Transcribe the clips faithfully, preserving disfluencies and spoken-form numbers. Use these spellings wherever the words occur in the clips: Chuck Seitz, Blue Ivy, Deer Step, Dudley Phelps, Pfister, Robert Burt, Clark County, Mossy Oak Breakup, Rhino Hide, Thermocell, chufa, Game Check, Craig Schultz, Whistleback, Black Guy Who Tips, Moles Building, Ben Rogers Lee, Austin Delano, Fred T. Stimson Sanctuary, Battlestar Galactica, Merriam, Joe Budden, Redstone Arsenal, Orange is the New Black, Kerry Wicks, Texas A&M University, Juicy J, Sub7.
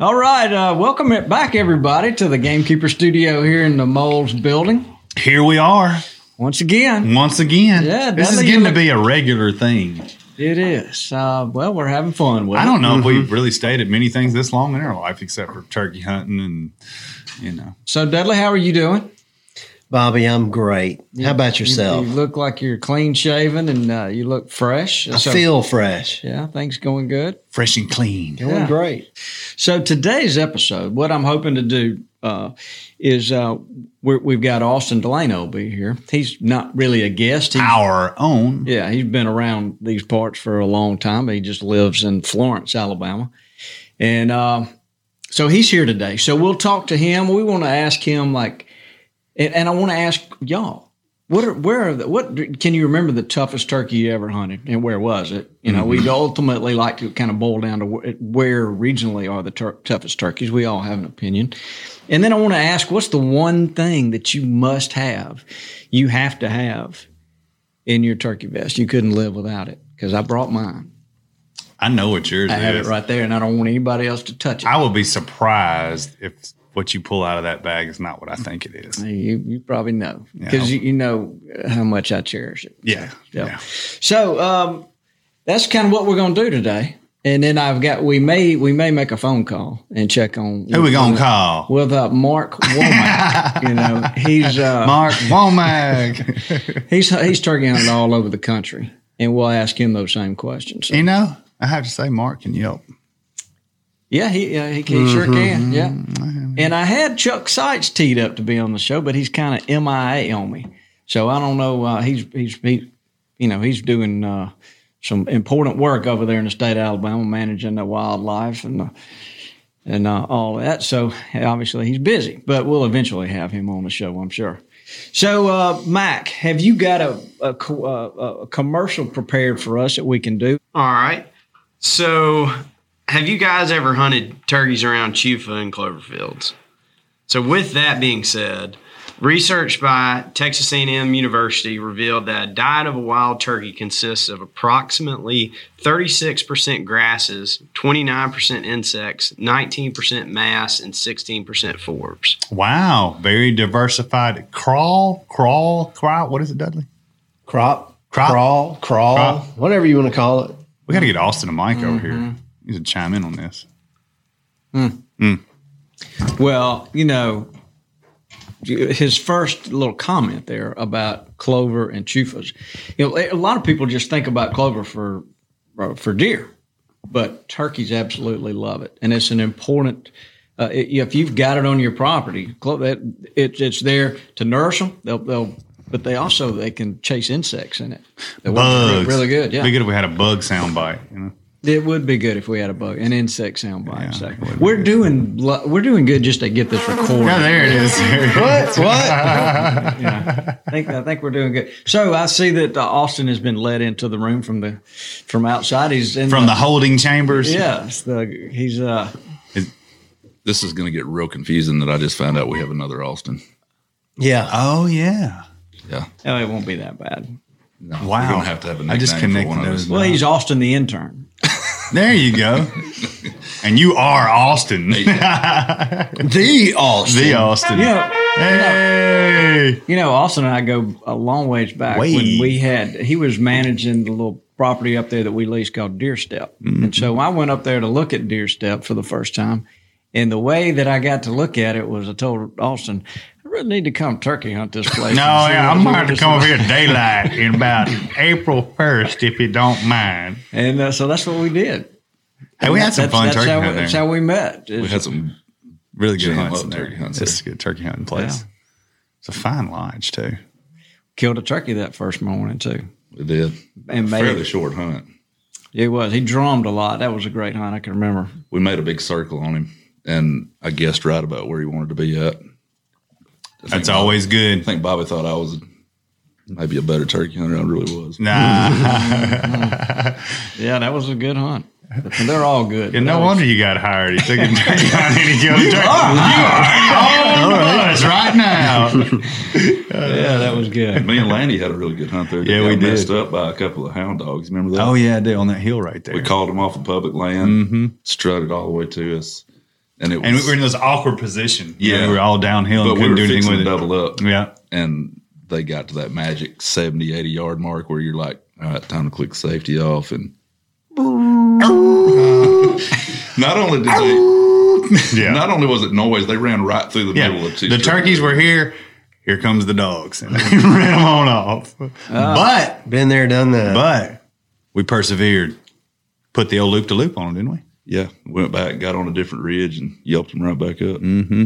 All right, uh, welcome back, everybody, to the Gamekeeper Studio here in the Moles Building. Here we are. Once again. Once again. Yeah, this is getting look- to be a regular thing. It is. Uh, well, we're having fun with I it. I don't know mm-hmm. if we've really stayed at many things this long in our life except for turkey hunting and, you know. So, Dudley, how are you doing? Bobby, I'm great. You, How about yourself? You, you look like you're clean-shaven and uh, you look fresh. I so, feel fresh. Yeah, things going good. Fresh and clean. Going yeah. great. So today's episode, what I'm hoping to do uh, is uh, we're, we've got Austin Delano be here. He's not really a guest. He's, Our own. Yeah, he's been around these parts for a long time, but he just lives in Florence, Alabama. And uh, so he's here today. So we'll talk to him. We want to ask him, like, And, and I want to ask y'all, what are, where are the, what can you remember the toughest turkey you ever hunted and where was it? You know, mm-hmm. we'd ultimately like to kind of boil down to where regionally are the tur- toughest turkeys. We all have an opinion. And then I want to ask, what's the one thing that you must have, you have to have in your turkey vest? You couldn't live without it because I brought mine. I know what yours I is. I have it right there and I don't want anybody else to touch it. I would be surprised if what you pull out of that bag is not what I think it is. You, you probably know because yeah. you, you know how much I cherish it. Yeah. So, yeah. yeah. So um, that's kind of what we're going to do today. And then I've got, we may, we may make a phone call and check on. Who we going to call? With uh, Mark Womack. you know, he's. Uh, Mark Womack. he's, he's turkey hunting all over the country. And we'll ask him those same questions. So. You know, I have to say Mark can yelp. Yeah, he uh, he, he mm-hmm. sure can. Yeah, and I had Chuck Seitz teed up to be on the show, but he's kind of M I A on me, so I don't know. Uh, he's he's he, you know, he's doing uh, some important work over there in the state of Alabama, managing the wildlife and uh, and uh, all that. So obviously he's busy, but we'll eventually have him on the show, I'm sure. So, uh, Mike, have you got a a, a a commercial prepared for us that we can do? All right, so. Have you guys ever hunted turkeys around Chufa and clover fields? So with that being said, research by Texas A and M University revealed that a diet of a wild turkey consists of approximately thirty-six percent grasses, twenty-nine percent insects, nineteen percent mass, and sixteen percent forbs. Wow. Very diversified. Crawl, crawl, crawl. What is it, Dudley? Crop, Crop. crawl, crawl, Crop. whatever you want to call it. We got to get Austin and Mike mm-hmm. over here. You should chime in on this. Mm. Mm. Well, you know, his first little comment there about clover and chufas. You know, a lot of people just think about clover for for deer, but turkeys absolutely love it, and it's an important. Uh, if you've got it on your property, it's it's there to nourish them. They'll they'll. But they also they can chase insects in it. They Bugs. Really good. Yeah. It'd be good if we had a bug sound bite. You know. It would be good if we had a bug, an insect sound bite. Yeah, so we're good. doing we're doing good just to get this recorded. Yeah, there it is. There what? Is. What? yeah, I think I think we're doing good. So I see that Austin has been led into the room from the from outside. He's in from the, the holding chambers. Yeah, it's the, he's. Uh, it, this is going to get real confusing. That I just found out we have another Austin. Yeah. Oh yeah. Yeah. Oh, it won't be that bad. No, wow. We're going to have to have a nickname. I just connected for one those. Well, he's Austin the intern. There you go. And you are Austin. The Austin. The Austin. Yeah. Hey. You know, Austin and I go a long ways back Wait. when we had, he was managing the little property up there that we leased called Deer Step. Mm-hmm. And so I went up there to look at Deer Step for the first time. And the way that I got to look at it was I told Austin, I really need to come turkey hunt this place. No, yeah, I'm going to have to come over here at daylight in about April first, if you don't mind. And uh, so that's what we did. Hey, we had some fun turkey hunting. That's how we met. We had some really good hunts in there. It's a good turkey hunting place. Yeah. It's a fine lodge, too. Killed a turkey that first morning, too. We did. And made a fairly short hunt. It was. He drummed a lot. That was a great hunt. I can remember. We made a big circle on him, and I guessed right about where he wanted to be at. That's Bobby, always good. I think Bobby thought I was maybe a better turkey hunter. I really was. Nah. Yeah, that was a good hunt. They're all good. Yeah, no was, wonder you got hired. You took a turkey hunt and you killed a turkey. You are all of us right now. Yeah, that was good. Me and Lanny had a really good hunt there. Yeah, we did. Messed up by a couple of hound dogs. Remember that? Oh, yeah, I did. On that hill right there. We called them off of public land, mm-hmm. strutted all the way to us. And, it was, and we were in this awkward position. Yeah. We were all downhill but and couldn't we do anything with it. Double up. Yeah. And they got to that magic seventy, eighty yard mark where you're like, all right, time to click safety off. And uh, not only did they, yeah. not only was it noise, they ran right through the yeah. middle of two. The turkeys were here. Here comes the dogs. And they ran them on off. Uh, but, been there, done that. But we persevered, put the old loop to loop on, didn't we? Yeah, went back, got on a different ridge, and yelped them right back up. Mm-hmm.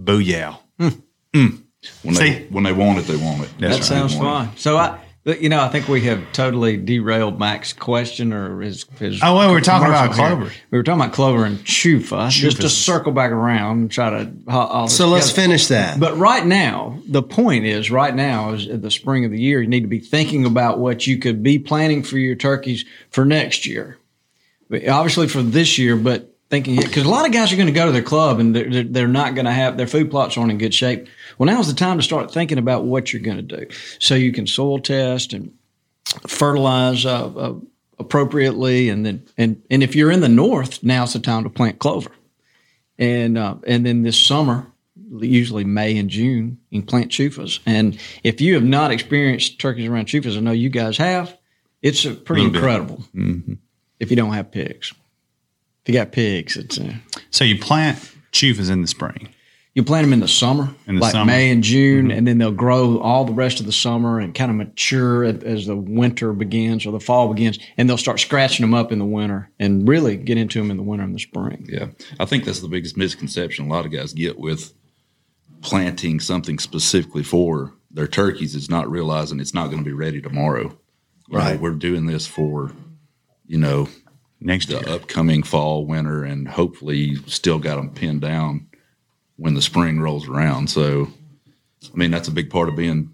Booyah. Mm. Mm. When, they, when they want it, they want it. That's that right. sounds fun. So, I, you know, I think we have totally derailed Mac's question or his... his oh, well, we were talking about clover. Here. We were talking about clover and chufa, Chufas. Just to circle back around and try to... All so together. Let's finish that. But right now, the point is, right now, is at the spring of the year, you need to be thinking about what you could be planning for your turkeys for next year. Obviously for this year, but thinking because a lot of guys are going to go to their club and they're, they're not going to have their food plots aren't in good shape. Well, now's the time to start thinking about what you're going to do, so you can soil test and fertilize uh, uh, appropriately, and then and and if you're in the north, now's the time to plant clover, and uh, and then this summer, usually May and June, you can plant chufas. And if you have not experienced turkeys around chufas, I know you guys have. It's a pretty incredible. Mm-hmm. If you don't have pigs. If you got pigs, it's... Uh, so you plant chufas in the spring. You plant them in the summer, in the like summer. May and June, mm-hmm. and then they'll grow all the rest of the summer and kind of mature as the winter begins or the fall begins, and they'll start scratching them up in the winter and really get into them in the winter and the spring. Yeah. I think that's the biggest misconception a lot of guys get with planting something specifically for their turkeys is not realizing it's not going to be ready tomorrow. Right. You know, we're doing this for... you know, next the year. Upcoming fall, winter, and hopefully still got them pinned down when the spring rolls around. So, I mean, that's a big part of being,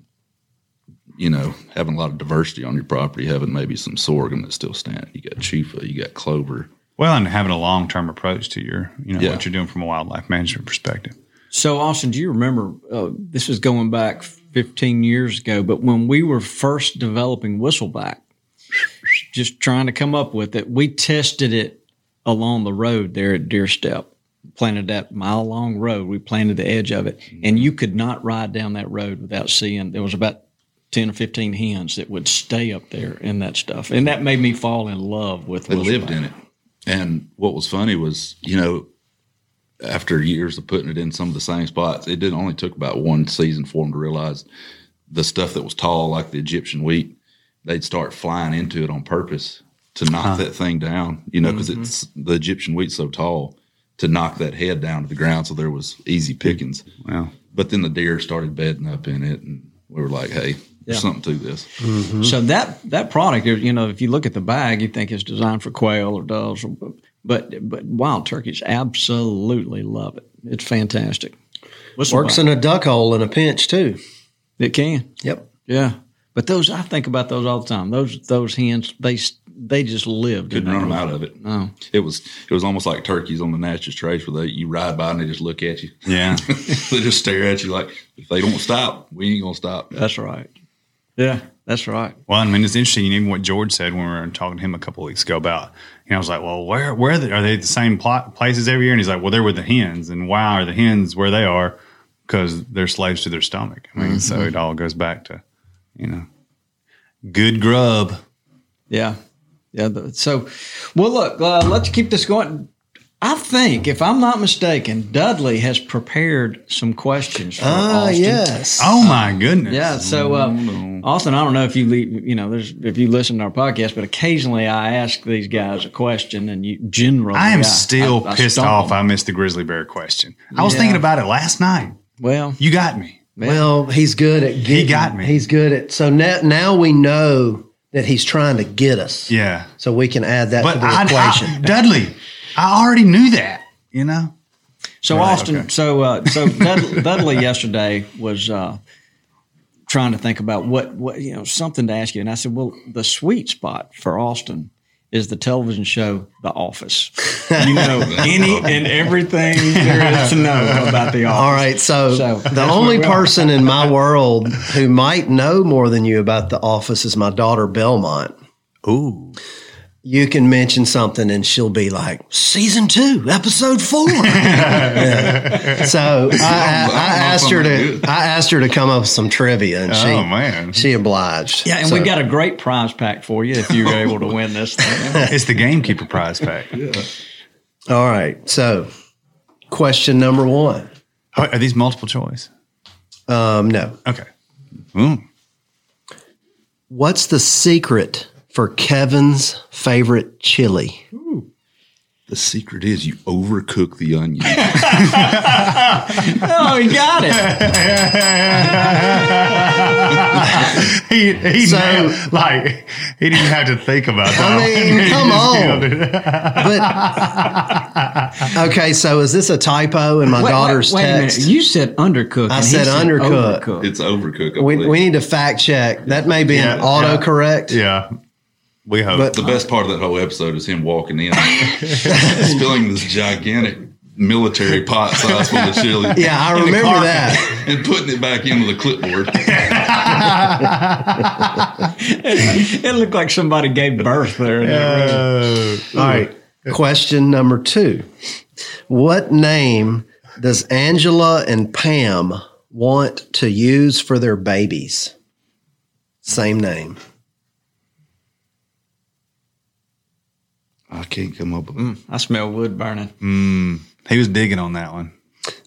you know, having a lot of diversity on your property, having maybe some sorghum that's still standing. You got chufa, you got clover. Well, and having a long-term approach to your, you know, yeah. what you're doing from a wildlife management perspective. So, Austin, do you remember, uh, this is going back fifteen years ago, but when we were first developing Whistleback, just trying to come up with it. We tested it along the road there at Deer Step, planted that mile-long road. We planted the edge of it, and you could not ride down that road without seeing. There was about ten or fifteen hens that would stay up there in that stuff, and that made me fall in love with They lived in it. And what was funny was, you know, after years of putting it in some of the same spots, it didn't only took about one season for them to realize the stuff that was tall, like the Egyptian wheat, they'd start flying into it on purpose to knock huh. that thing down, you know, because mm-hmm. it's the Egyptian wheat's so tall to knock that head down to the ground. So there was easy pickings. Wow. But then the deer started bedding up in it, and we were like, hey, yeah. there's something to this. Mm-hmm. So that that product, you know, if you look at the bag, you think it's designed for quail or doves, or, but but wild turkeys absolutely love it. It's fantastic. What's Works in a duck hole in a pinch too. It can. Yep. Yeah. But those, I think about those all the time. Those those hens, they they just lived. Couldn't run them out of it. No, it was it was almost like turkeys on the Natchez Trace, where they you ride by and they just look at you. Yeah, they just stare at you like if they don't stop, we ain't gonna stop. That's right. Yeah, that's right. Well, I mean, it's interesting. Even what George said when we were talking to him a couple of weeks ago about, you know, I was like, well, where where are they, are they at the same plot places every year? And he's like, well, they're with the hens. And why are the hens where they are? Because they're slaves to their stomach. I mean, mm-hmm. so it all goes back to, you know, good grub. Yeah. Yeah. So, well, look, uh, let's keep this going. I think, if I'm not mistaken, Dudley has prepared some questions for uh, Austin. Yes. Oh my goodness. Yeah. So, uh, Austin, I don't know if you leave, you know, there's if you listen to our podcast, but occasionally I ask these guys a question, and you generally I am I, still I, I pissed off. Them. I missed the grizzly bear question. I was yeah. thinking about it last night. Well, you got me. Man. Well, he's good at getting. He got me. He's good at. So now, now we know that he's trying to get us. Yeah. So we can add that but to the I, equation, I, Dudley. I already knew that, you know. So right, Austin, okay. so uh, so Dudley, Dudley yesterday was uh, trying to think about what, what you know something to ask you, and I said, well, the sweet spot for Austin is the television show The Office. You know, any and everything there is to know about The Office. All right, so, so the only person in my world who might know more than you about The Office is my daughter Belmont. Ooh. You can mention something and she'll be like, season two, episode four. Yeah. So I, I, I asked her to I asked her to come up with some trivia, and she, oh, man. she obliged. Yeah, and so, we got a great prize pack for you if you're able to win this thing. It's the Gamekeeper prize pack. Yeah. All right. So question number one. Are these multiple choice? Um, no. Okay. Mm. What's the secret for Kevin's favorite chili? Ooh. The secret is you overcook the onion. Oh, he got it. he he so, nailed, like he didn't have to think about that. I mean, come on. But, okay, so is this a typo in my wait, daughter's wait, wait text? Wait a minute. You said undercooked. I said, said undercooked. Overcooked. It's overcooked. We, we need to fact check. That may be yeah, an autocorrect. Yeah. yeah. We hope. But the best part of that whole episode is him walking in, spilling this gigantic military pot sauce for the chili. Yeah, I remember that. And putting it back into the clipboard. it, it looked like somebody gave birth there. In uh, all right. Question number two. What name does Angela and Pam want to use for their babies? Same name. I can't come up with mm, I smell wood burning. Mm, he was digging on that one.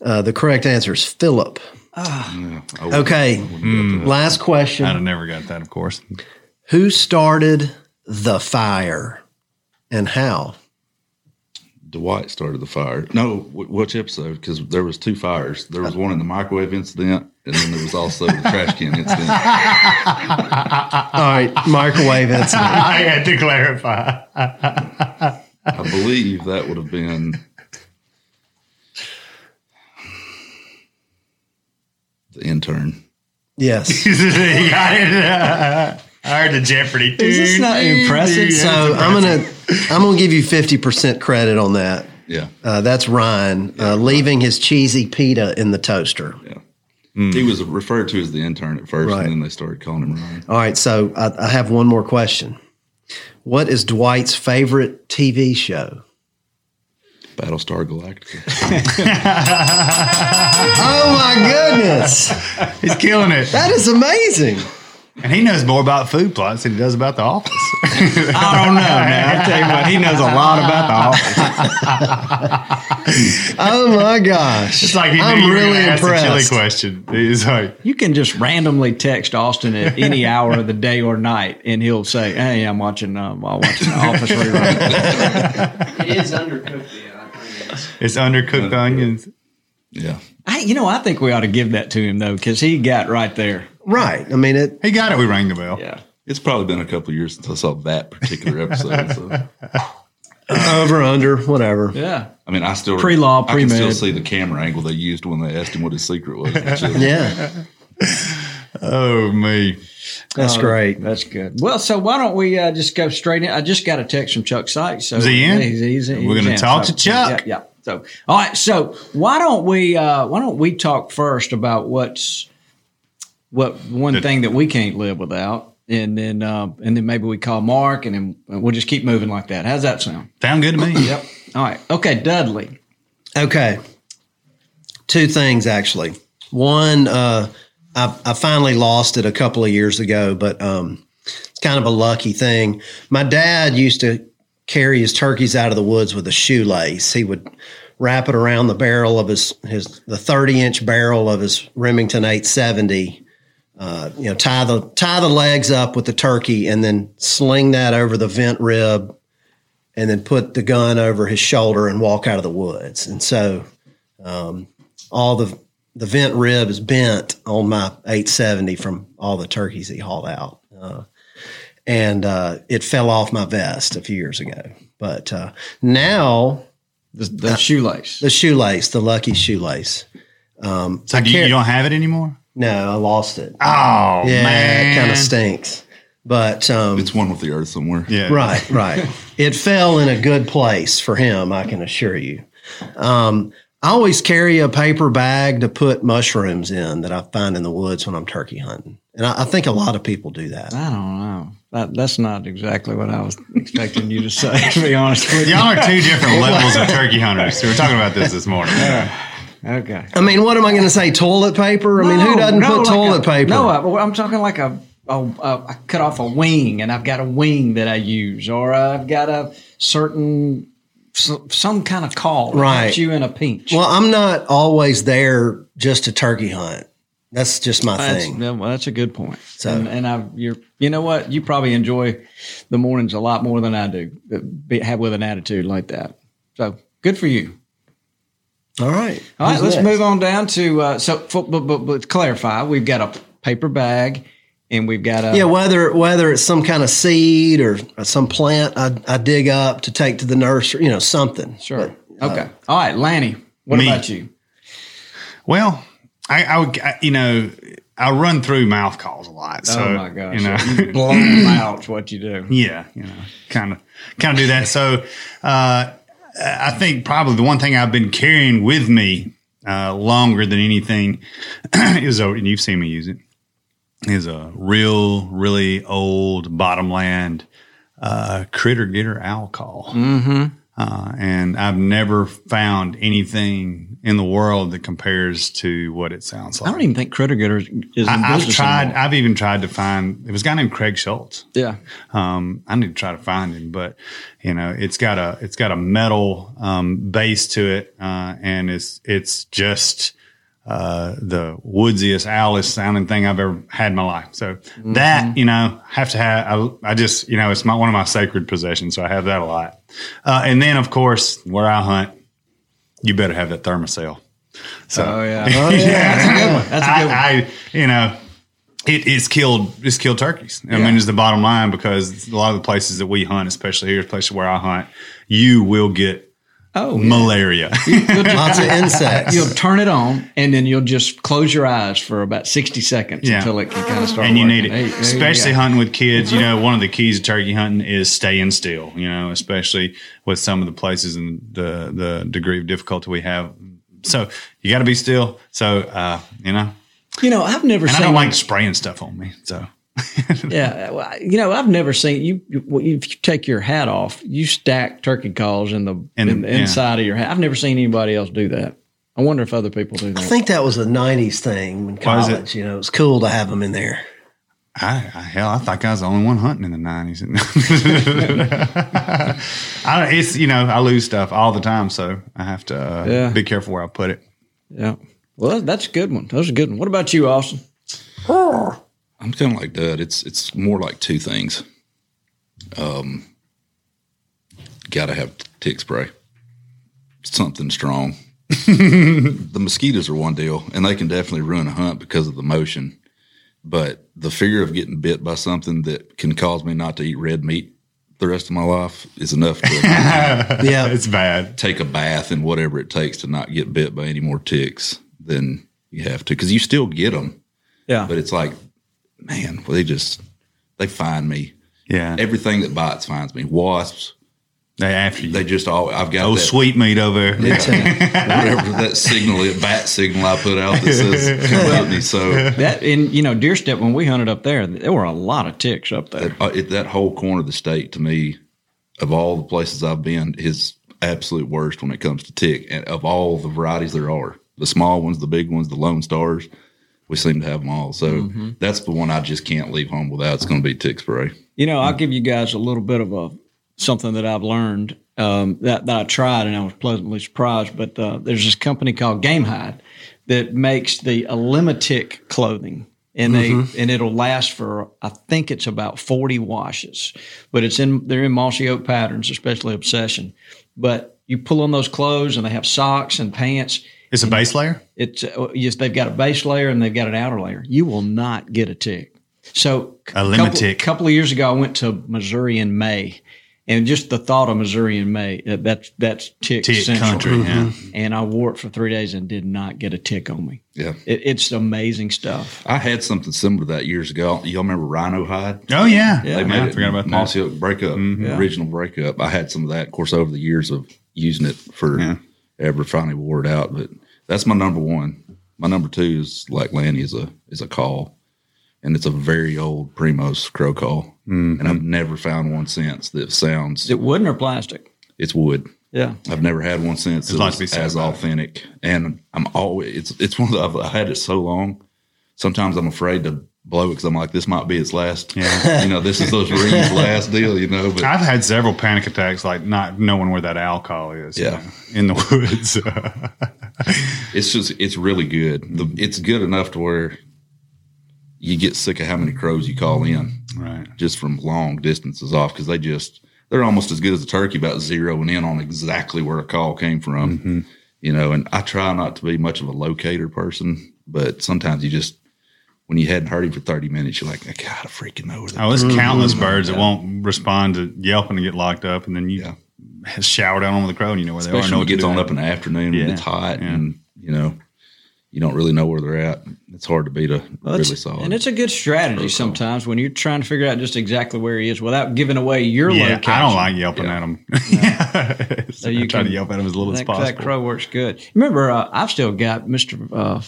Uh, the correct answer is Philip. Ah. Yeah, okay. Mm, last question. I'd have never got that, of course. Who started the fire and how? Dwight started the fire. No, w- which episode? Because there was two fires. There was one in the microwave incident, and then there was also the trash can incident. All right, microwave incident. I had to clarify. I believe that would have been the intern. Yes. He got it. I heard the Jeopardy. Dude. Is this not impressive? Dude, so impressive. I'm gonna I'm gonna give you fifty percent credit on that. Yeah, uh, that's Ryan yeah, uh, leaving right. his cheesy pita in the toaster. Yeah, mm. He was referred to as the intern at first, right. and then they started calling him Ryan. All right, so I, I have one more question. What is Dwight's favorite T V show? Battlestar Galactica. Oh my goodness, he's killing it. That is amazing. And he knows more about food plots than he does about The Office. I don't know, man. I tell you what, he knows a lot about The Office. Oh, my gosh. It's like he I'm knew really asked a chili question. He's like, you can just randomly text Austin at any hour of the day or night, and he'll say, hey, I'm watching, um, I'll watch The Office rerun. It is undercooked, the onions. It's undercooked uh, onions. Yeah. I, you know, I think we ought to give that to him, though, because he got right there. Right. I mean, it. He got it. We rang the bell. Yeah. It's probably been a couple of years since I saw that particular episode. So. Over, under, whatever. Yeah. I mean, I still pre-law, I pre-med. I can still see the camera angle they used when they asked him what his secret was. Yeah. Oh, me. That's uh, great. That's good. Well, so why don't we uh, just go straight in? I just got a text from Chuck Sykes. So is he in? He's, he's, he's We're going to talk so, to Chuck. Yeah, yeah. So, all right. So why don't we? Uh, why don't we talk first about what's what one Good. thing that we can't live without. And then uh, and then maybe we call Mark, and then we'll just keep moving like that. How's that sound? Sound good to me. Yep. All right. Okay, Dudley. Okay. Two things, actually. One, uh, I, I finally lost it a couple of years ago, but um, it's kind of a lucky thing. My dad used to carry his turkeys out of the woods with a shoelace. He would wrap it around the barrel of his, his the thirty-inch barrel of his Remington eight seventy. Uh, you know, tie the tie the legs up with the turkey, and then sling that over the vent rib, and then put the gun over his shoulder and walk out of the woods. And so, um, all the the vent rib is bent on my eight seventy from all the turkeys he hauled out, uh, and uh, it fell off my vest a few years ago. But uh, now the, the uh, shoelace, the shoelace, the lucky shoelace. Um, so do you, you don't have it anymore? No, I lost it. Oh, yeah, man. It kind of stinks. But um, it's one with the earth somewhere. Yeah. Right, right. It fell in a good place for him, I can assure you. Um, I always carry a paper bag to put mushrooms in that I find in the woods when I'm turkey hunting. And I, I think a lot of people do that. I don't know. That, that's not exactly what I was expecting you to say, to be honest with you. Y'all are two different levels of turkey hunters. We were talking about this this morning. Yeah. Okay. I mean, what am I going to say? Toilet paper? I no, mean, who doesn't no, put like toilet a, paper? No, I, I'm talking like a, a, a, I cut off a wing, and I've got a wing that I use, or I've got a certain, some kind of call that right. puts you in a pinch. Well, I'm not always there just to turkey hunt. That's just my that's, thing. Well, that's a good point. So, and, and I, you're, you know what? You probably enjoy the mornings a lot more than I do, be, have with an attitude like that. So good for you. All right. All right, let's next? move on down to uh, – so for, but, but, but to clarify, we've got a paper bag and we've got a – Yeah, whether whether it's some kind of seed or, or some plant I, I dig up to take to the nursery, you know, something. Sure. But, okay. Uh, All right, Lanny, what me. about you? Well, I, I would – you know, I run through mouth calls a lot. So, oh, my gosh. You know, you blow them out, what you do. Yeah, you know, kind of kind of do that. So uh, – I think probably the one thing I've been carrying with me uh, longer than anything is, a, and you've seen me use it, is a real, really old bottomland uh, Critter Getter owl call. Mm-hmm. Uh, and I've never found anything in the world that compares to what it sounds like. I don't even think Critter Getter is in I, I've tried. Anymore. I've even tried to find. It was a guy named Craig Schultz. Yeah. Um, I need to try to find him, but you know, it's got a it's got a metal um, base to it, uh, and it's it's just uh, the woodsiest, owliest sounding thing I've ever had in my life. So mm-hmm. that you know, have to have. I, I just you know, it's my one of my sacred possessions, so I have that a lot. Uh, and then, of course, where I hunt, you better have that thermocell. So, oh, yeah. Oh, yeah. yeah. That's a good one. That's a good I, one. I, you know, it, it's, killed, it's killed turkeys. I yeah. mean, it's the bottom line because a lot of the places that we hunt, especially here, places where I hunt, you will get oh, malaria. Yeah. Lots of insects. You'll turn it on, and then you'll just close your eyes for about sixty seconds yeah. until it can kind of start And you working. need it, hey, hey, especially yeah. hunting with kids. You know, one of the keys to turkey hunting is staying still, you know, especially with some of the places and the, the degree of difficulty we have. So you got to be still. So, uh, you know. You know, I've never and seen. I don't like spraying stuff on me, so. yeah. Well, you know, I've never seen you. If you take your hat off, you stack turkey calls in the, in, in the yeah. inside of your hat. I've never seen anybody else do that. I wonder if other people do that. I think that was a nineties thing in college. You know, it was cool to have them in there. I, I hell, I think I was the only one hunting in the nineties. I, it's you know, I lose stuff all the time, so I have to uh, yeah. be careful where I put it. Yeah. Well, that's a good one. That's a good one. What about you, Austin? Oh. I'm kind of like that. It's it's more like two things. Um, gotta have tick spray, something strong. The mosquitoes are one deal, and they can definitely ruin a hunt because of the motion. But the fear of getting bit by something that can cause me not to eat red meat the rest of my life is enough to yeah, it's bad. Take a bath and whatever it takes to not get bit by any more ticks than you have to, because you still get them. Yeah, but it's like. Man, well, they just, they find me. Yeah. Everything that bites finds me. Wasps, They after you. They just all. I've got oh that, sweet meat over. Yeah, whatever that signal, that bat signal I put out that says come out me. So that and you know, Deer Step when we hunted up there, there were a lot of ticks up there. That, uh, it, that whole corner of the state to me, of all the places I've been, is absolute worst when it comes to tick. And of all the varieties there are, the small ones, the big ones, the Lone Stars, we seem to have them all. So mm-hmm. that's the one I just can't leave home without. It's going to be tick spray. You know, I'll give you guys a little bit of a. Something that I've learned um, that, that I tried and I was pleasantly surprised. But uh, there's this company called Game Hide that makes the Alematic clothing, and mm-hmm. they and it'll last for I think it's about forty washes. But it's in they're in mossy oak patterns, especially Obsession. But you pull on those clothes, and they have socks and pants. It's a base layer. It's uh, yes, they've got a base layer and they've got an outer layer. You will not get a tick. So Alematic. A couple, couple of years ago, I went to Missouri in May. And just the thought of Missouri in May, that's that's tick, tick central. Country, mm-hmm. yeah. And I wore it for three days and did not get a tick on me. Yeah, it, it's amazing stuff. I had something similar to that years ago. Y'all remember Rhino Hide? Oh yeah, yeah. They made I it. Forgot about Mossy Oak Breakup, mm-hmm. yeah. original Breakup. I had some of that, of course, over the years of using it for yeah. ever. Finally wore it out, but that's my number one. My number two is like Lanny is a is a call. And it's a very old Primo's Crow call. Mm-hmm. And I've never found one since that sounds... Is it wooden or plastic? It's wood. Yeah. I've never had one since that was as authentic. And I'm always... It's it's one of the... I've had it so long. Sometimes I'm afraid to blow it because I'm like, this might be its last... Yeah. You know, this is those rings last deal, you know. But I've had several panic attacks, like not knowing where that owl call is. Yeah. You know, in the woods. It's just... It's really good. The, it's good enough to where... you get sick of how many crows you call in right? just from long distances off because they just, they're almost as good as a turkey about zeroing in on exactly where a call came from, mm-hmm. you know, and I try not to be much of a locator person, but sometimes you just, when you hadn't heard him for thirty minutes, you're like, I gotta freaking know where that oh, there's countless birds yeah. that won't respond to yelping and get locked up and then you yeah. shower down on the crow and you know where Especially they are. Especially when it gets on up in the afternoon yeah. when it's hot yeah. and, you know. You don't really know where they're at. It's hard to beat a well, really solid. And it's a good strategy sometimes when you're trying to figure out just exactly where he is without giving away your yeah, location. I don't like yelping yeah. at him. No. so you try to yelp at him as little as possible. That crow works good. Remember, uh, I've still got Mister Uh,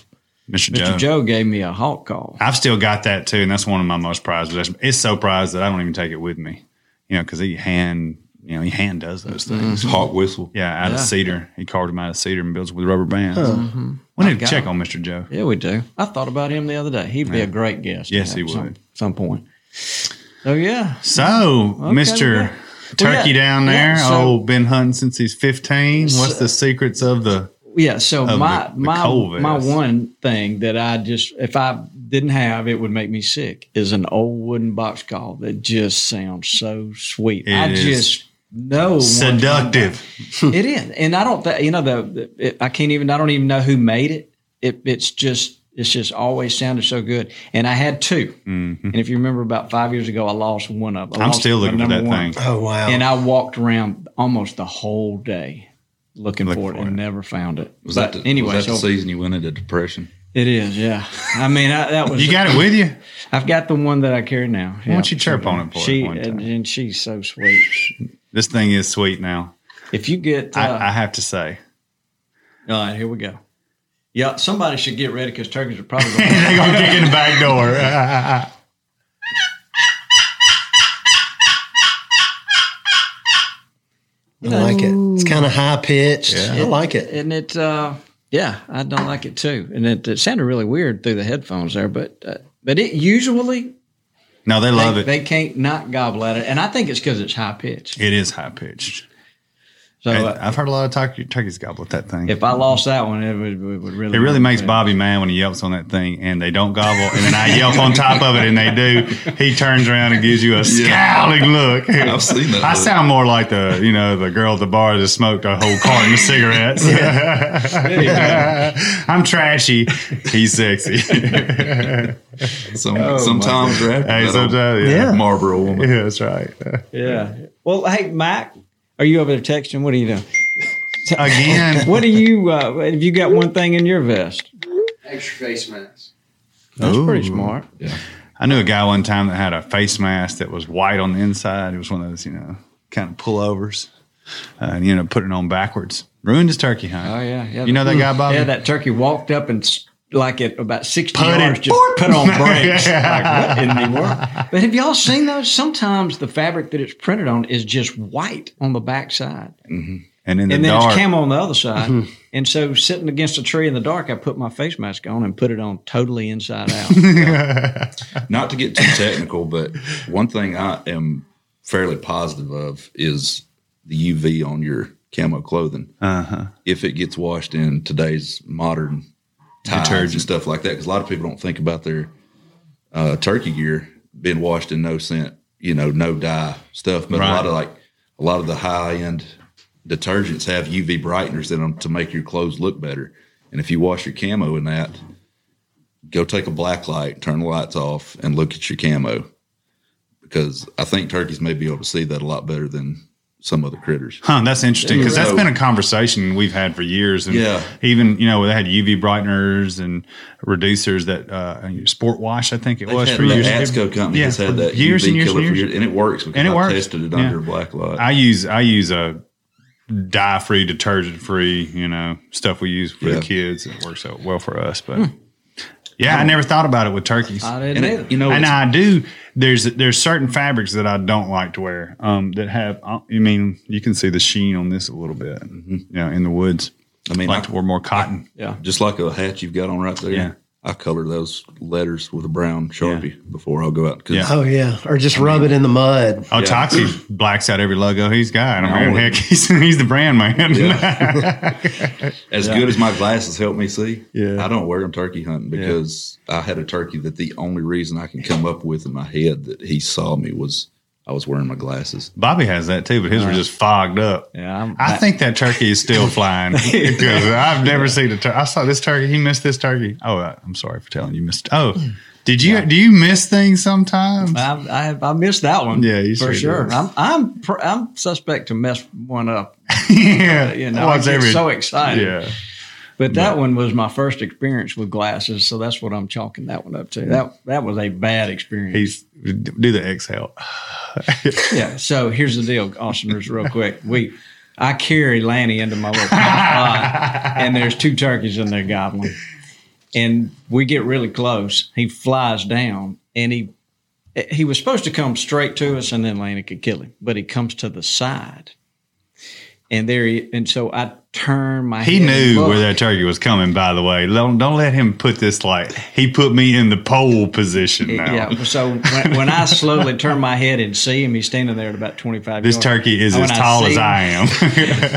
Mister Joe. Mister Joe gave me a hawk call. I've still got that too, and that's one of my most prized possessions. It's so prized that I don't even take it with me, you know, because he hand. You know, he hand does those things. Mm-hmm. Hawk whistle. Yeah, out yeah. of cedar. He carved them out of cedar and builds with rubber bands. Mm-hmm. We need to check him. on Mister Joe. Yeah, we do. I thought about him the other day. He'd yeah. be a great guest. Yes, he would. Some, some point. So, yeah. So, okay, Mister Turkey well, down there, yeah, so, old been hunting since he's fifteen. What's so, the secrets of the Yeah, so my the, the my, my one thing that I just, if I didn't have, it would make me sick, is an old wooden box call that just sounds so sweet. It I is. just... No, seductive. It is, and I don't. Th- you know, the, the it, I can't even. I don't even know who made it. It it's just it's just always sounded so good. And I had two. Mm-hmm. And if you remember, about five years ago, I lost one of them. I'm still looking for that one. thing. Oh wow! And I walked around almost the whole day looking, looking for it for and it. never found it. Was but that the, anyway? Was that so, the season you went into depression? It is, yeah. I mean, I, that was. You got it with you? I've got the one that I carry now. Why yeah, don't you chirp so, on it for she, it and, and she's so sweet. This thing is sweet now. If you get... Uh, I, I have to say. All right, here we go. Yeah, somebody should get ready because turkeys are probably going to... They're going to kick in the back door. You know, I like it. It's kind of high-pitched. Yeah. It, I like it. And it... Uh, yeah, I don't like it too. And it, it sounded really weird through the headphones there, but uh, but it usually... No, they love they, it. They can't not gobble at it. And I think it's because it's high-pitched. It is high-pitched. So uh, I've heard a lot of turkey, turkeys gobble at that thing. If I lost that one, it would, it would really... It really makes Bobby mad when he yelps on that thing, and they don't gobble, and then I yelp on top of it, and they do. He turns around and gives you a scowling look. I've seen that. I look. sound more like the, you know, the girl at the bar that smoked a whole carton of cigarettes. Anyway. I'm trashy. He's sexy. Some, oh, sometimes, right? Hey, sometimes, yeah. yeah. Marlboro woman. Yeah, that's right. Yeah. Well, hey, Mike. Are you over there texting? What are you doing? Again. What do you, uh, have you got one thing in your vest? Extra face mask. That's Ooh. pretty smart. Yeah. I knew a guy one time that had a face mask that was white on the inside. It was one of those, you know, kind of pullovers. uh, you know, putting on backwards. Ruined his turkey hunt. Oh, yeah. yeah. You know that guy, Bobby? Yeah, that turkey walked up and st- like at about sixty Put yards, just board. put on brakes. Like, what in the world? But have y'all seen those? Sometimes the fabric that it's printed on is just white on the back side. Mm-hmm. And in the and then dark. It's camo on the other side. Mm-hmm. And so sitting against a tree in the dark, I put my face mask on and put it on totally inside out. Yeah. Not to get too technical, but one thing I am fairly positive of is the U V on your camo clothing. Uh-huh. If it gets washed in today's modern detergent and stuff like that, because a lot of people don't think about their uh, turkey gear being washed in no scent, you know, no dye stuff. But right. a lot of like a lot of the high end detergents have U V brighteners in them to make your clothes look better. And if you wash your camo in that, go take a black light, turn the lights off, and look at your camo, because I think turkeys may be able to see that a lot better than some other critters. Huh, that's interesting, because that's been a conversation we've had for years. And yeah. even, you know, they had U V brighteners and reducers that uh, Sport Wash, I think it They've was for years. The Asco company yeah, has had that years U V and years killer and years. for years, and it works because it I works. tested it yeah. under a black light. I use, I use a dye-free, detergent-free, you know, stuff we use for yeah. the kids. It works out well for us, but... Hmm. Yeah, I never thought about it with turkeys. I didn't and, either. You know, and I do. There's there's certain fabrics that I don't like to wear um, that have. I mean, you can see the sheen on this a little bit. Mm-hmm. Yeah, you know, in the woods. I mean, I like I, to wear more cotton. I, yeah, just like a hat you've got on right there. Yeah, I color those letters with a brown Sharpie yeah. before I'll go out. Yeah. Oh yeah, or just I rub mean, it in the mud. Oh, yeah. Toxie blacks out every logo he's got. I mean, heck, he's, he's the brand man. Yeah. as yeah. good as my glasses help me see, yeah. I don't wear them turkey hunting because yeah. I had a turkey that the only reason I can come up with in my head that he saw me was I was wearing my glasses. Bobby has that too, but his right. were just fogged up. Yeah, I'm, I think that turkey is still flying because I've never yeah. seen a turkey. I saw this turkey. He missed this turkey. Oh, I'm sorry for telling you, missed. Oh, did you? Yeah. Do you miss things sometimes? I I, I missed that one. Yeah, you for sure. Does. I'm I'm I'm suspect to mess one up. yeah, uh, you know, well, I get every, so excited. Yeah. But that but, one was my first experience with glasses, so that's what I'm chalking that one up to. That that was a bad experience. He's do the exhale. yeah. So here's the deal, Austiners, real quick. We, I carry Lanny into my little pot, and there's two turkeys in there gobbling, and we get really close. He flies down, and he he was supposed to come straight to us, and then Lanny could kill him, but he comes to the side. And there, he, and so I turned my he head. He knew where that turkey was coming, by the way. Don't, don't let him put this like, he put me in the pole position now. Yeah, so when, when I slowly turn my head and see him, he's standing there at about twenty-five this yards. This turkey is as tall as I am.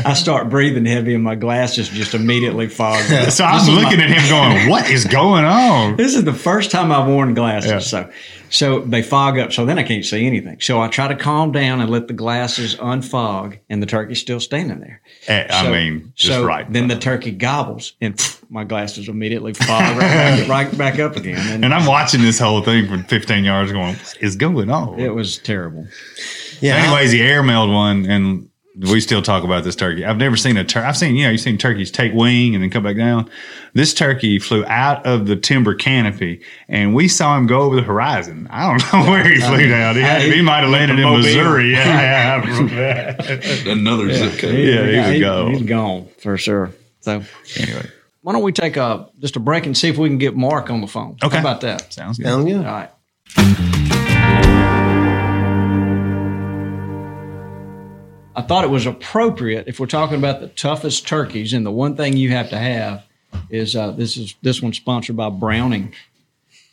I start breathing heavy, and my glasses just immediately fogged up. So I'm looking my, at him going, what is going on? This is the first time I've worn glasses, yeah. so. So they fog up, so then I can't see anything. So I try to calm down and let the glasses unfog, and the turkey's still standing there. Uh, so, I mean, just so right. Then the turkey gobbles, and pff, my glasses immediately fog right, right back up again. And, and I'm watching this whole thing from fifteen yards going, what is going on? It was terrible. Yeah. So anyways, the air mailed one, and we still talk about this turkey. I've never seen a turkey. I've seen, you know, you've seen turkeys take wing and then come back down. This turkey flew out of the timber canopy, and we saw him go over the horizon. I don't know where he flew I mean, down. He, I, he might have landed in Missouri. Yeah, yeah, I another yeah, zip code. Yeah, yeah, he was gone. He's gone for sure. So anyway, why don't we take a just a break and see if we can get Mark on the phone? Okay, how about that? Sounds good. Sounds good. All right. I thought it was appropriate if we're talking about the toughest turkeys, and the one thing you have to have. Is uh, this is this one's sponsored by Browning,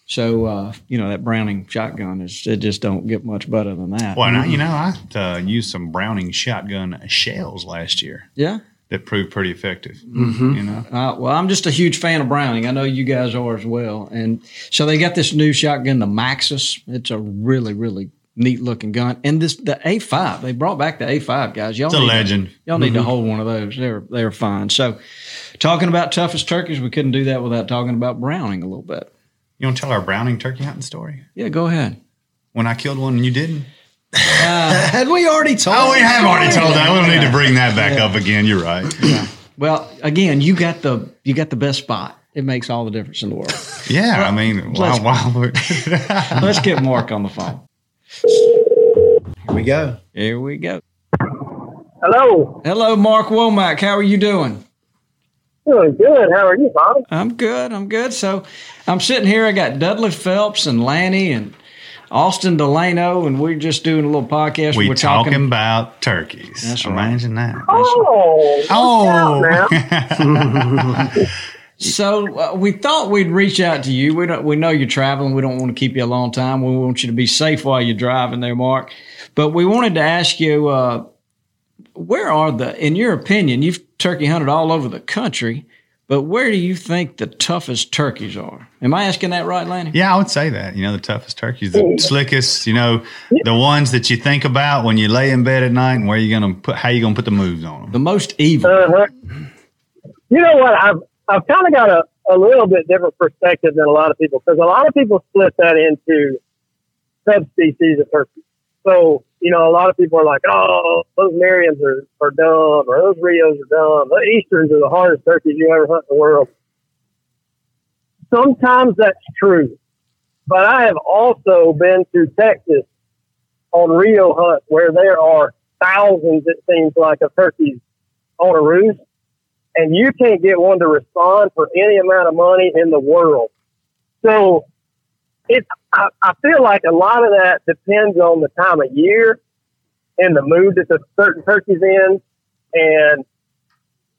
so uh, you know that Browning shotgun is it just don't get much better than that. Well, mm-hmm. I, you know I uh, used some Browning shotgun shells last year. Yeah, that proved pretty effective. Mm-hmm. You know, uh, well I'm just a huge fan of Browning. I know you guys are as well. And so they got this new shotgun, the Maxis. It's a really really neat looking gun. And this the A five. They brought back the A five, guys. Y'all it's a need legend. To, y'all mm-hmm. need to hold one of those. They're they're fine. So. Talking about toughest turkeys, we couldn't do that without talking about Browning a little bit. You want to tell our Browning turkey hunting story? Yeah, go ahead. When I killed one and you didn't? Uh, had we already told that? Oh, we have already told that. We don't yeah. need to bring that back yeah. up again. You're right. Yeah. Well, again, you got the you got the best spot. It makes all the difference in the world. yeah, well, I mean, wow, wow. Let's get Mark on the phone. Here we go. Here we go. Hello. Hello, Mark Womack. How are you doing? Doing good. How are you, Bob? I'm good. I'm good. So I'm sitting here. I got Dudley Phelps and Lanny and Austin Delano, and we're just doing a little podcast. We we're talking, talking about turkeys. That's right. Imagine that. That's oh. Right. Oh. So uh, we thought we'd reach out to you. We don't, we know you're traveling. We don't want to keep you a long time. We want you to be safe while you're driving there, Mark. But we wanted to ask you, uh, where are the, in your opinion, you've turkey hunted all over the country, but where do you think the toughest turkeys are? Am I asking that right, Lanny? Yeah, I would say that. You know, the toughest turkeys, the slickest, you know, the ones that you think about when you lay in bed at night and where you're going to put, how you're going to put the moves on them. The most evil. Uh-huh. You know what? I've, I've kind of got a, a little bit different perspective than a lot of people, because a lot of people split that into subspecies of turkey. So, you know, a lot of people are like, oh, those Merriams are, are dumb, or those Rios are dumb. The Easterns are the hardest turkeys you ever hunt in the world. Sometimes that's true. But I have also been to Texas on Rio hunt where there are thousands, it seems like, of turkeys on a roost. And you can't get one to respond for any amount of money in the world. So it's, I, I feel like a lot of that depends on the time of year and the mood that the certain turkey's in. And,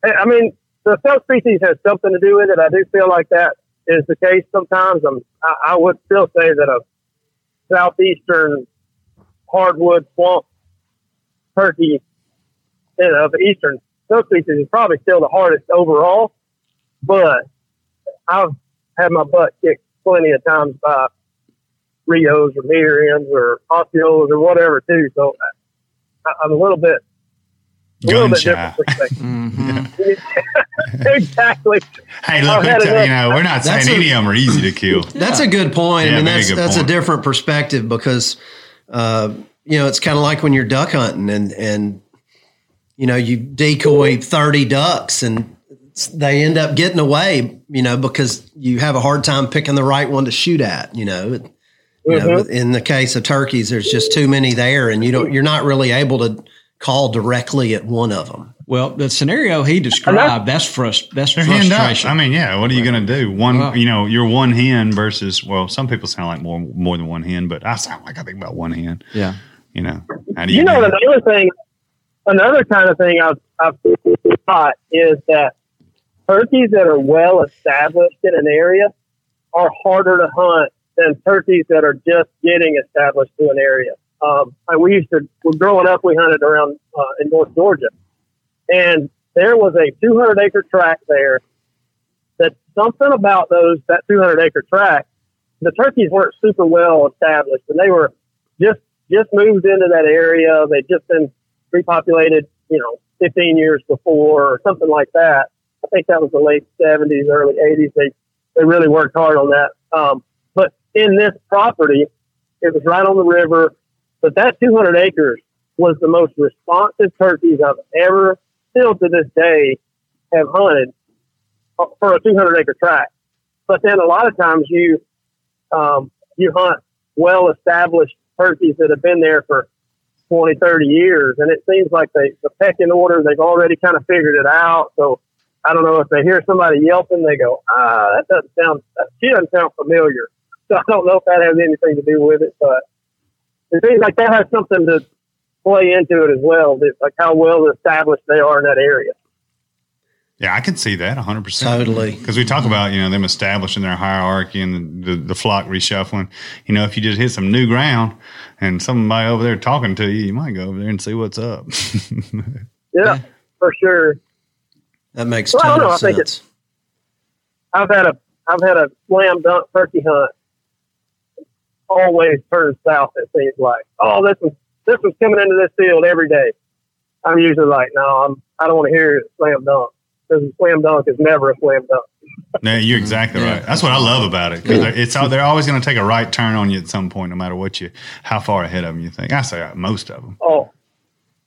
I mean, the subspecies has something to do with it. I do feel like that is the case sometimes. I'm, I, I would still say that a southeastern hardwood swamp turkey, you know, of eastern subspecies is probably still the hardest overall, but I've had my butt kicked plenty of times by Rios or Miriams or Osceolas or whatever too. So I, I'm a little bit, a little bit different perspective. Mm-hmm. Exactly. Hey, look, t- you know, we're not saying a, any of them are easy to kill. That's yeah. a good point. Yeah, I mean, that's that's point. a different perspective because uh, you know, it's kind of like when you're duck hunting and and. You know, you decoy thirty ducks and they end up getting away, you know, because you have a hard time picking the right one to shoot at, you know. And, you mm-hmm. know, in the case of turkeys, there's just too many there and you don't, you're not really able to call directly at one of them. Well, the scenario he described, that's frust- that's They're frustration. I mean, yeah, what are you going to do? One, well, you know, you're one hen versus, well, some people sound like more more than one hen, but I sound like I think about one hen. Yeah. You know, how do you, you know, the other thing. Another kind of thing I've, I've thought is that turkeys that are well established in an area are harder to hunt than turkeys that are just getting established to an area. Um, and we used to, growing up, we hunted around uh, in North Georgia, and there was a two hundred acre tract there that something about those, that two hundred acre tract, the turkeys weren't super well established, and they were just, just moved into that area. They'd just been repopulated, you know, fifteen years before or something like that. I think that was the late seventies, early eighties. They they really worked hard on that. Um, but in this property, it was right on the river. But that two hundred acres was the most responsive turkeys I've ever, still to this day, have hunted for a two hundred acre tract. But then a lot of times you um, you hunt well-established turkeys that have been there for twenty, thirty years, and it seems like they, the pecking order, they've already kind of figured it out. So I don't know if they hear somebody yelping, they go, ah, that doesn't sound, that doesn't sound familiar. So I don't know if that has anything to do with it, but it seems like that has something to play into it as well, like how well established they are in that area. Yeah, I can see that one hundred percent. Totally. Because we talk about, you know, them establishing their hierarchy and the, the, the flock reshuffling. You know, if you just hit some new ground and somebody over there talking to you, you might go over there and see what's up. Yeah, for sure. That makes well, total I know, I sense. Think it's, I've had a I've had a slam dunk turkey hunt. Always turns south, it seems like. Oh, this was, this was coming into this field every day. I'm usually like, no, I'm, I don't want to hear slam dunk. Because a slam dunk is never a slam dunk. No, you're exactly right. That's what I love about it. Because it's they're always going to take a right turn on you at some point, no matter what you, how far ahead of them you think. I say most of them. Oh,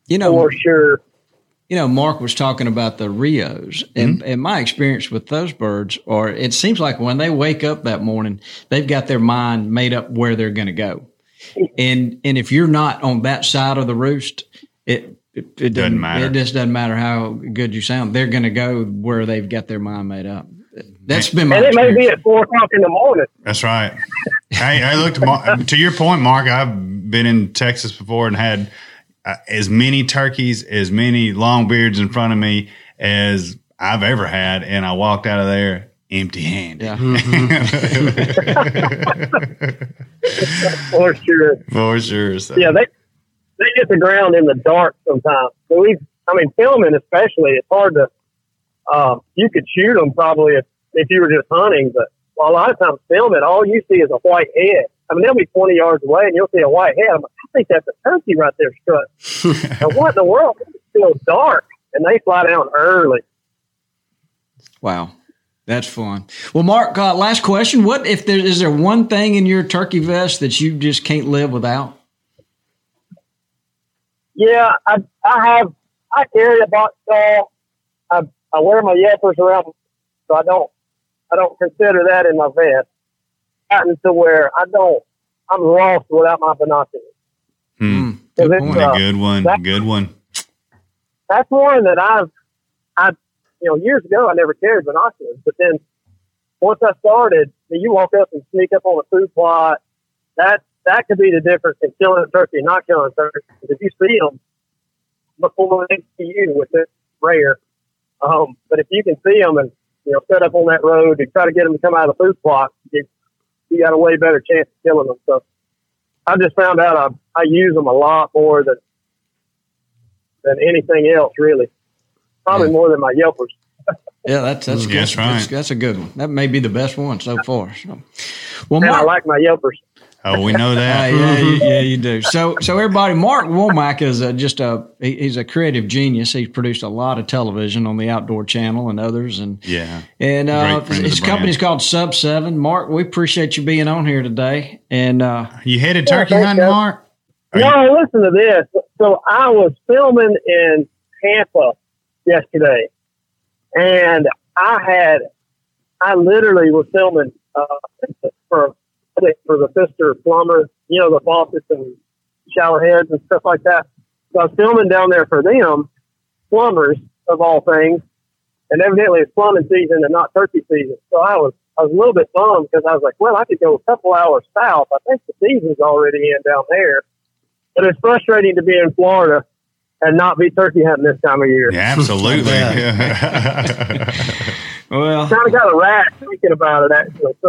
you know, for sure. You know, Mark was talking about the Rios, and, mm-hmm. and my experience with those birds are it seems like when they wake up that morning, they've got their mind made up where they're going to go, and and if you're not on that side of the roost, it It, it doesn't, doesn't matter. It just doesn't matter how good you sound. They're going to go where they've got their mind made up. That's been my. And it may be at four o'clock in the morning. That's right. Hey, I looked to your point, Mark. I've been in Texas before and had uh, as many turkeys, as many longbeards in front of me as I've ever had, and I walked out of there empty-handed. Yeah. Mm-hmm. For sure. For sure. So. Yeah, they they hit the ground in the dark sometimes. So we, I mean, filming especially, it's hard to. Uh, you could shoot them probably if, if you were just hunting, but well, a lot of times filming, all you see is a white head. I mean, they'll be twenty yards away and you'll see a white head. I'm like, I think that's a turkey right there strutting. And what in the world? It's still dark, and they fly down early. Wow, that's fun. Well, Mark, uh, last question: What if there is there one thing in your turkey vest that you just can't live without? Yeah, I I have I carry a box saw. I I wear my yappers around, so I don't I don't consider that in my vest. Gotten to where I don't I'm lost without my binoculars. Hmm. Good one. Uh, good one. That, good one. That's one that I've I you know years ago I never carried binoculars, but then once I started, you walk up and sneak up on a food plot. That that could be the difference in killing a turkey and not killing a turkey. If you see them before they see you, which is rare. Um, but if you can see them and, you know, set up on that road and try to get them to come out of the food plot, you, you got a way better chance of killing them. So I just found out I, I use them a lot more than, than anything else, really. Probably yeah. more than my Yelpers. Yeah, that's, that's, good. That's right. That's, that's a good one. That may be the best one so far. So. Well, Mark, I like my Yelpers. Oh, we know that. uh, yeah, you, yeah, you do. So, so everybody, Mark Womack is a, just a, he, he's a creative genius. He's produced a lot of television on the Outdoor Channel and others. And yeah, and uh, his company's brand. Called Sub seven. Mark, we appreciate you being on here today. And uh, you headed yeah, turkey hunting, Mark? Are no, you- listen to this. So I was filming in Tampa yesterday, and I had, I literally was filming uh, for for the Pfister plumber, you know, the faucets and shower heads and stuff like that. So I was filming down there for them, plumbers of all things, and evidently it's plumbing season and not turkey season. So I was I was a little bit bummed because I was like, well, I could go a couple hours south. I think the season's already in down there. But it's frustrating to be in Florida and not be turkey hunting this time of year. Yeah, absolutely. Yeah. Well, kind of got a rat thinking about it, actually. So,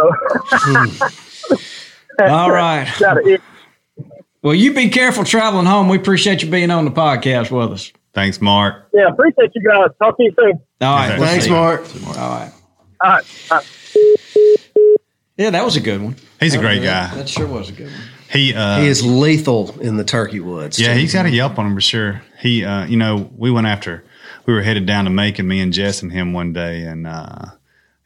all right. Well, you be careful traveling home. We appreciate you being on the podcast with us. Thanks, Mark. Yeah, appreciate you guys. Talk to you soon. All right. Thanks, Mark. All right. All right. All right. Yeah, that was a good one. He's that a great guy. That sure was a good one. He uh, he is lethal in the turkey woods. Yeah, too. He's got a yelp on him for sure. He, uh, you know, we went after. We were headed down to Macon, me and Jess and him one day, and uh,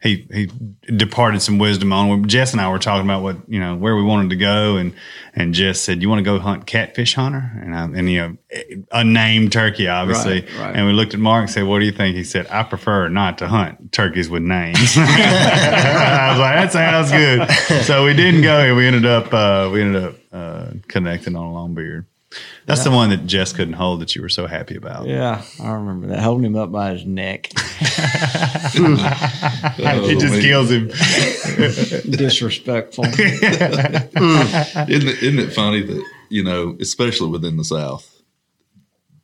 he he departed some wisdom on. Jess and I were talking about what you know where we wanted to go, and, and Jess said, "You want to go hunt Catfish Hunter?" And I, and you know, a named turkey, obviously. Right, right. And we looked at Mark and said, "What do you think?" He said, "I prefer not to hunt turkeys with names." I was like, "That sounds good." So we didn't go, and we ended up uh, we ended up uh, connecting on a longbeard. That's yeah. the one that Jess couldn't hold that you were so happy about. Yeah, I remember that. Holding him up by his neck. oh, it just man. kills him. Disrespectful. isn't, it, isn't it funny that, you know, especially within the South,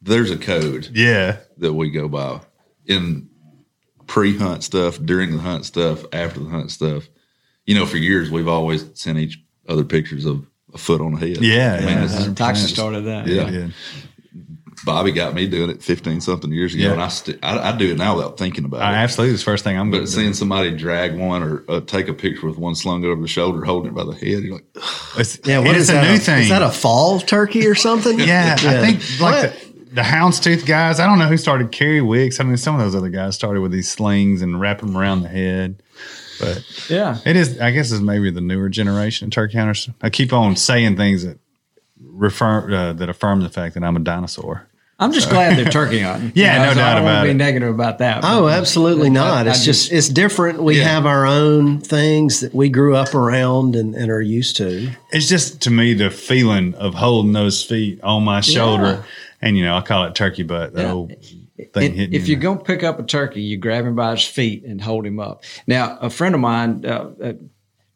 there's a code yeah. that we go by in pre-hunt stuff, during the hunt stuff, after the hunt stuff. You know, for years, we've always sent each other pictures of a foot on the head. Yeah. Man, yeah. Toxin started that. Yeah. yeah. Bobby got me doing it fifteen something years ago. Yeah. And I, st- I I do it now without thinking about I, it. Absolutely. It's the first thing I'm going to do. But seeing somebody drag one or uh, take a picture with one slung over the shoulder, holding it by the head, you're like, it's, yeah, what is a that? New a, thing. Is that a fall turkey or something? yeah, yeah. I think like the, the houndstooth guys, I don't know who started Kerry Wicks. I mean, some of those other guys started with these slings and wrap them around the head. But yeah, it is. I guess it's maybe the newer generation of turkey hunters. I keep on saying things that refer uh, that affirm the fact that I'm a dinosaur. I'm just so. glad they're turkey hunting. yeah, you know, no so doubt I don't about want to it. Be negative about that. Oh, absolutely not. I, I it's just, just it's different. We yeah. have our own things that we grew up around and, and are used to. It's just to me the feeling of holding those feet on my shoulder. Yeah. And, you know, I call it turkey butt, the yeah. whole thing hitting. If you're going to pick up a turkey, you grab him by his feet and hold him up. Now, a friend of mine, uh, uh,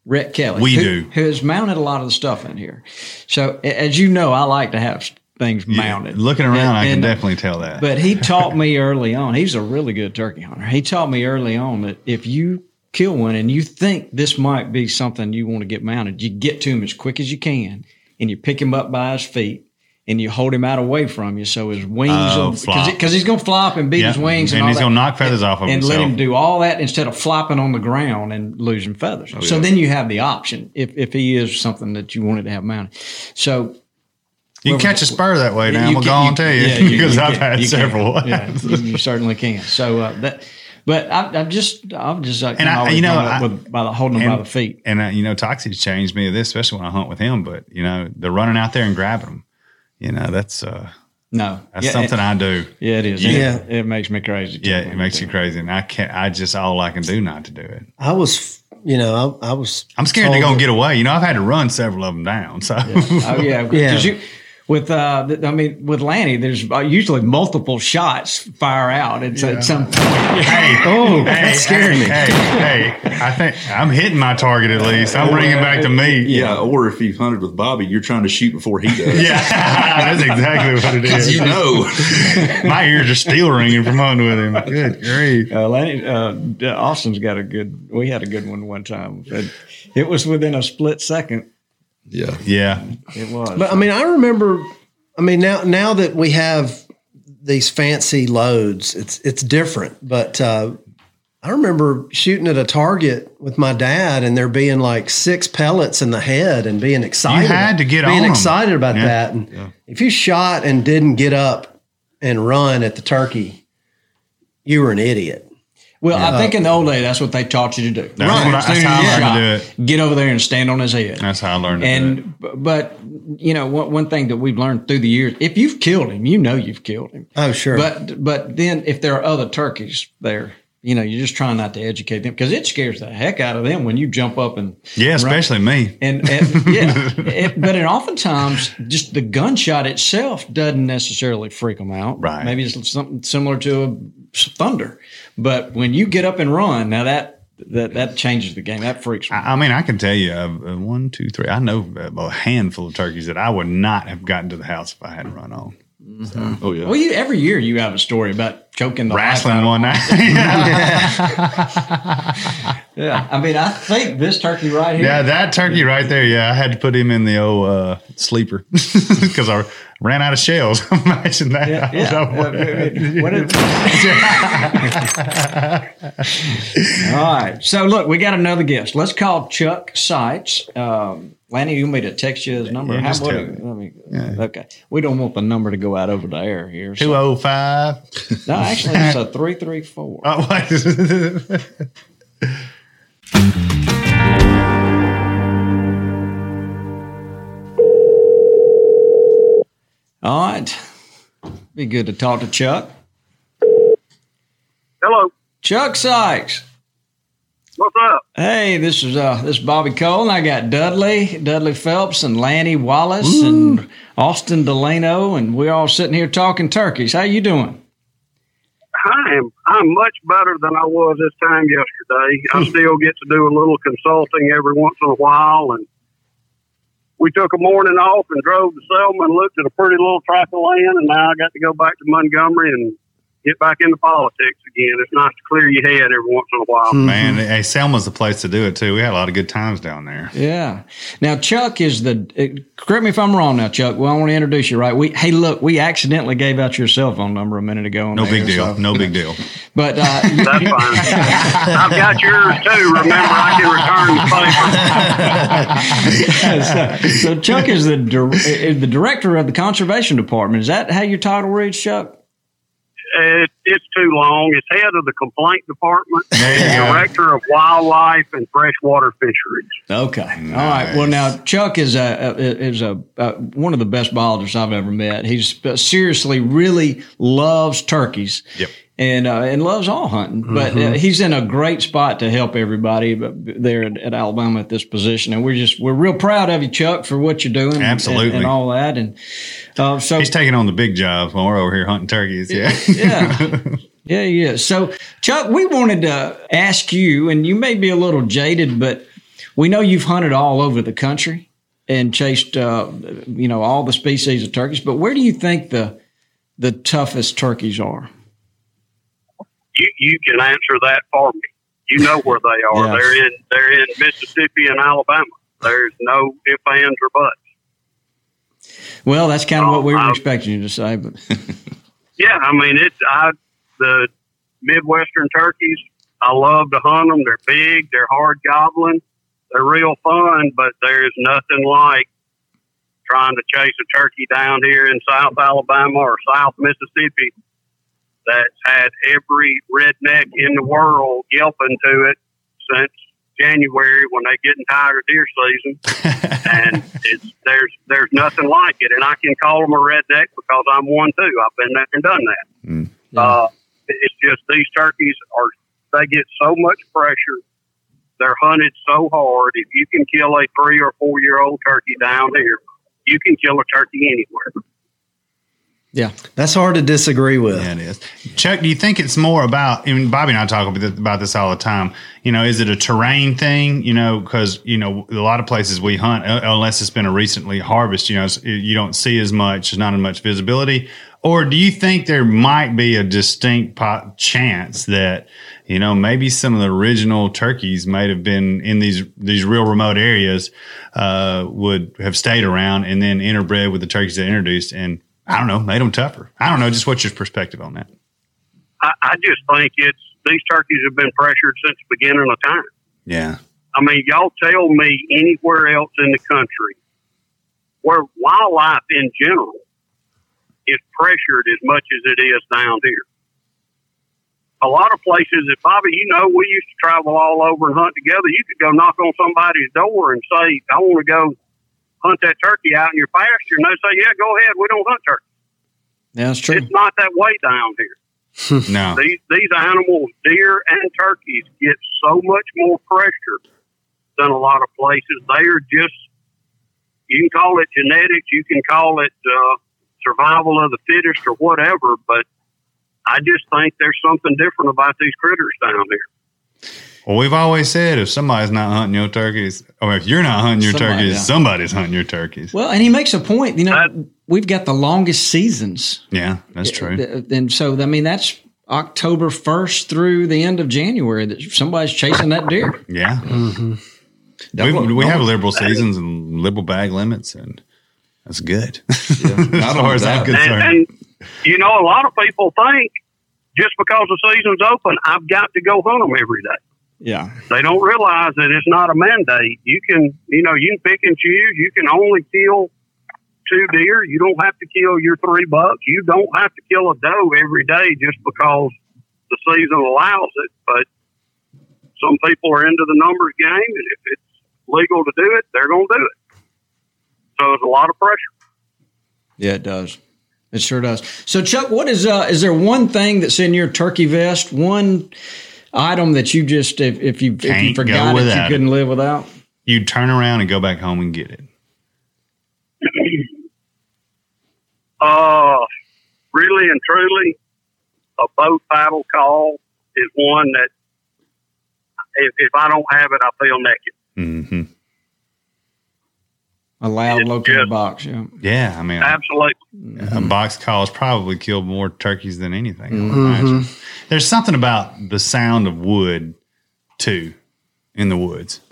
Rhett Kelly, we who, do. who has mounted a lot of the stuff in here. So, as you know, I like to have things yeah. mounted. Looking around, and, I can and, definitely tell that. But he taught me early on. He's a really good turkey hunter. He taught me early on that if you kill one and you think this might be something you want to get mounted, you get to him as quick as you can, and you pick him up by his feet, and you hold him out away from you so his wings uh, will – because he's going to flop and beat yeah. his wings. And, and he's going to knock feathers off of and himself. And let him do all that instead of flopping on the ground and losing feathers. Oh, so yeah. then you have the option if, if he is something that you wanted to have mounted. So – You can well, catch a spur that way now. I'm going to go and tell you, yeah, you because you I've can, had several. Yeah, you, you certainly can. So uh, that – But I, I'm just, I'm just, like, and I, you know, I, with, by the, holding and, them by the feet. And, uh, you know, Toxie's changed me to this, especially when I hunt with him. But, you know, they're running out there and grabbing them. You know, that's, uh, no, that's yeah, something it, I do. Yeah, it is. Yeah. It, it makes me crazy. Too, yeah, it makes you crazy. And I can't, I just, all I can do not to do it. I was, you know, I, I was, I'm scared to go and get away. You know, I've had to run several of them down. So, yeah. Oh, yeah. Because yeah. you, With, uh, I mean, with Lanny, there's usually multiple shots fire out at, yeah. at some point. Hey, oh, hey, that scared hey, me. Hey, hey, I think I'm hitting my target at least. I'm or, bringing back to me. Yeah, or if you've hunted with Bobby, you're trying to shoot before he does. Yeah, that's exactly what it is. You know, my ears are still ringing from hunting with him. Good grief. Uh, Lanny, uh, Austin's got a good, we had a good one one time. It, it was within a split second. Yeah. Yeah. It was. But I mean, I remember, I mean, now, now that we have these fancy loads, it's, it's different, but, uh, I remember shooting at a target with my dad and there being like six pellets in the head and being excited. You had to get on them. Being excited about yeah. that. And yeah. if you shot and didn't get up and run at the turkey, you were an idiot. Well, yeah. I think in the old day, that's what they taught you to do. That's, right. what I, that's how I learned shot, to do it. Get over there and stand on his head. That's how I learned to and, do it. But, you know, one, one thing that we've learned through the years, if you've killed him, you know you've killed him. Oh, sure. But but then if there are other turkeys there, you know, you're just trying not to educate them because it scares the heck out of them when you jump up and yeah, especially run. me. And, and yeah, it, but it oftentimes just the gunshot itself doesn't necessarily freak them out. Right? Maybe it's something similar to a thunder, but when you get up and run, now that that that changes the game. That freaks me. I, I mean, I can tell you, uh, one, two, three. I know a handful of turkeys that I would not have gotten to the house if I hadn't run on. So, oh yeah. Well, you every year you have a story about choking the wrestling one night. yeah. yeah, I mean, I think this turkey right here. Yeah, that turkey right there. Yeah, I had to put him in the old uh, sleeper because I ran out of shells. Imagine that. Yeah, yeah. What is- All right. So look, we got another guest. Let's call Chuck Seitz. Um, Lanny, you want me to text you his number? Yeah, How about it? Let me, yeah. Okay. We don't want the number to go out over the air here. So. two oh five No, actually, it's a three three four Oh, what? All right. Be good to talk to Chuck. Hello. Chuck Seitz. What's up? Hey, this is uh, this is Bobby Cole, and I got Dudley, Dudley Phelps, and Lanny Wallace, Ooh. and Austin Delano, and we're all sitting here talking turkeys. How you doing? I am. I'm much better than I was this time yesterday. I still get to do a little consulting every once in a while, and we took a morning off and drove to Selma and looked at a pretty little tract of land, and now I got to go back to Montgomery and get back into politics again. It's nice to clear your head every once in a while. Man, hey, Selma's the place to do it, too. We had a lot of good times down there. Yeah. Now, Chuck is the – correct me if I'm wrong now, Chuck. Well, I want to introduce you, right? We Hey, look, we accidentally gave out your cell phone number a minute ago. On no big deal. So. No big deal. But uh, – That's fine. I've got yours, too. Remember, I can return the favor. so, so Chuck is the, is the director of the Conservation Department. Is that how your title reads, Chuck? It, it's too long. It's head of the complaint department, yeah. director of wildlife and freshwater fisheries. Okay, nice. All right. Well, now Chuck is a is a uh, one of the best biologists I've ever met. He's seriously really loves turkeys. Yep. and uh, and loves all hunting. Mm-hmm. But uh, he's in a great spot to help everybody there at, at Alabama at this position. And we're just we're real proud of you, Chuck, for what you're doing. Absolutely. And, and all that. And uh, so he's taking on the big job when we're over here hunting turkeys. Yeah. Yeah. Yeah, yeah. So, Chuck, we wanted to ask you, and you may be a little jaded, but we know you've hunted all over the country and chased, uh, you know, all the species of turkeys. But where do you think the the toughest turkeys are? You you can answer that for me. You know where they are. Yeah. They're in they're in Mississippi and Alabama. There's no ifs, ands, or buts. Well, that's kind of um, what we were I, expecting you to say, but yeah, I mean it's I. The Midwestern turkeys, I love to hunt them. They're big. They're hard gobbling. They're real fun, but there's nothing like trying to chase a turkey down here in South Alabama or South Mississippi that's had every redneck in the world yelping to it since January when they get in tiger deer season. And it's, there's there's nothing like it. And I can call them a redneck because I'm one too. I've been there and done that. Mm, yeah. Uh, It's just these turkeys are, they get so much pressure. They're hunted so hard. If you can kill a three or four year old turkey down here, you can kill a turkey anywhere. Yeah. That's hard to disagree with. Yeah, it is. Chuck, do you think it's more about, I mean, Bobby and I talk about this all the time, you know, is it a terrain thing? You know, because, you know, a lot of places we hunt, unless it's been a recently harvest, you know, you don't see as much, there's not as much visibility. Or do you think there might be a distinct po- chance that, you know, maybe some of the original turkeys might have been in these these real remote areas, uh, would have stayed around and then interbred with the turkeys that introduced and, I don't know, made them tougher? I don't know. Just what's your perspective on that? I, I just think it's these turkeys have been pressured since the beginning of time. Yeah. I mean, y'all tell me anywhere else in the country where wildlife in general is pressured as much as it is down here. A lot of places that, Bobby, you know, we used to travel all over and hunt together. You could go knock on somebody's door and say, I want to go hunt that turkey out in your pasture. And they say, yeah, go ahead. We don't hunt turkey. Yeah, that's true. It's not that way down here. No. These, these animals, deer and turkeys, get so much more pressure than a lot of places. They are just, you can call it genetics. You can call it, uh, survival of the fittest or whatever, but I just think there's something different about these critters down here. Well, we've always said if somebody's not hunting your turkeys, or if you're not hunting your Somebody, turkeys, yeah. somebody's hunting your turkeys. Well, and he makes a point. You know, that, we've got the longest seasons. Yeah, that's true. And so, I mean, that's October first through the end of January that somebody's chasing that deer. Yeah. Mm-hmm. We, we have liberal seasons and liberal bag limits and that's good. Yeah, not as far as I'm concerned. And, and, you know, a lot of people think just because the season's open, I've got to go hunt them every day. Yeah. They don't realize that it's not a mandate. You can, you know, you can pick and choose. You can only kill two deer. You don't have to kill your three bucks. You don't have to kill a doe every day just because the season allows it. But some people are into the numbers game, and if it's legal to do it, they're going to do it. So it's a lot of pressure. Yeah, it does. It sure does. So, Chuck, what is uh, is there one thing that's in your turkey vest? One item that you just, if, if you if you forgot it, you couldn't live without? You'd turn around and go back home and get it. Uh, really and truly, a boat paddle call is one that if, if I don't have it, I feel naked. Mm-hmm. A loud local box, yeah. Yeah, I mean, absolutely. A, a box call has probably killed more turkeys than anything. Mm-hmm. There's something about the sound of wood, too, in the woods.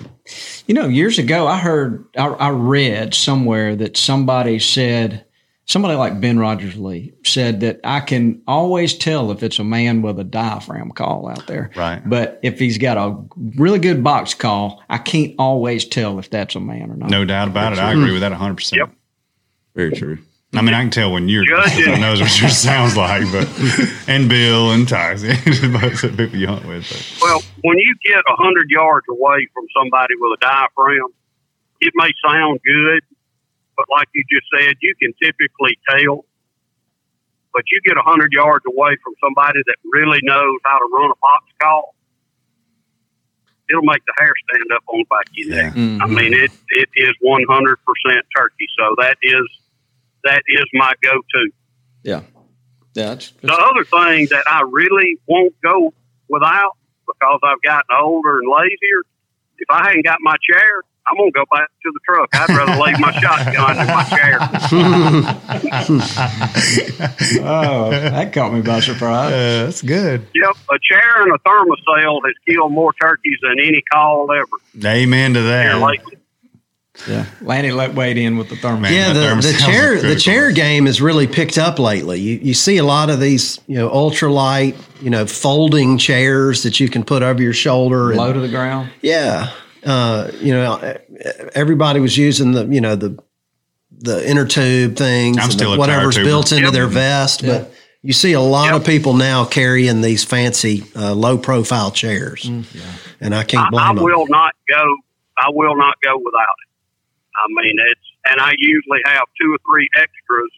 You know, years ago, I heard, I, I read somewhere that somebody said, somebody like Ben Rogers Lee said that I can always tell if it's a man with a diaphragm call out there. Right. But if he's got a really good box call, I can't always tell if that's a man or not. No doubt about it. I agree with that one hundred percent. Yep. Very true. I mean, I can tell when you're I knows what your sounds like, but and Bill and Tyson, most of the people you hunt with. But. Well, when you get one hundred yards away from somebody with a diaphragm, it may sound good. But like you just said, you can typically tell. but you get one hundred yards away from somebody that really knows how to run a box call, it'll make the hair stand up on the back of your neck. Yeah. Mm-hmm. I mean, it it is one hundred percent turkey. So that is that is my go-to. Yeah. yeah that's, that's... The other thing that I really won't go without, because I've gotten older and lazier, if I hadn't got my chair, I'm going to go back to the truck. I'd rather leave my shotgun in my chair. Oh, that caught me by surprise. Uh, that's good. Yep, a chair and a thermocell has killed more turkeys than any call ever. Amen to that. Yeah, Lanny let Wade in with the thermocell. Yeah, the, the, the chair the chair game has really picked up lately. You, you see a lot of these, you know, ultralight, you know, folding chairs that you can put over your shoulder. Low and, to the ground. Yeah. Uh, you know, everybody was using the, you know, the, the inner tube things, I'm still and whatever's built into yep. their vest. Yep. But you see a lot yep. of people now carrying these fancy, uh, low profile chairs. Mm-hmm. Yeah. And I can't blame I, I them. I will not go, I will not go without it. I mean, it's, and I usually have two or three extras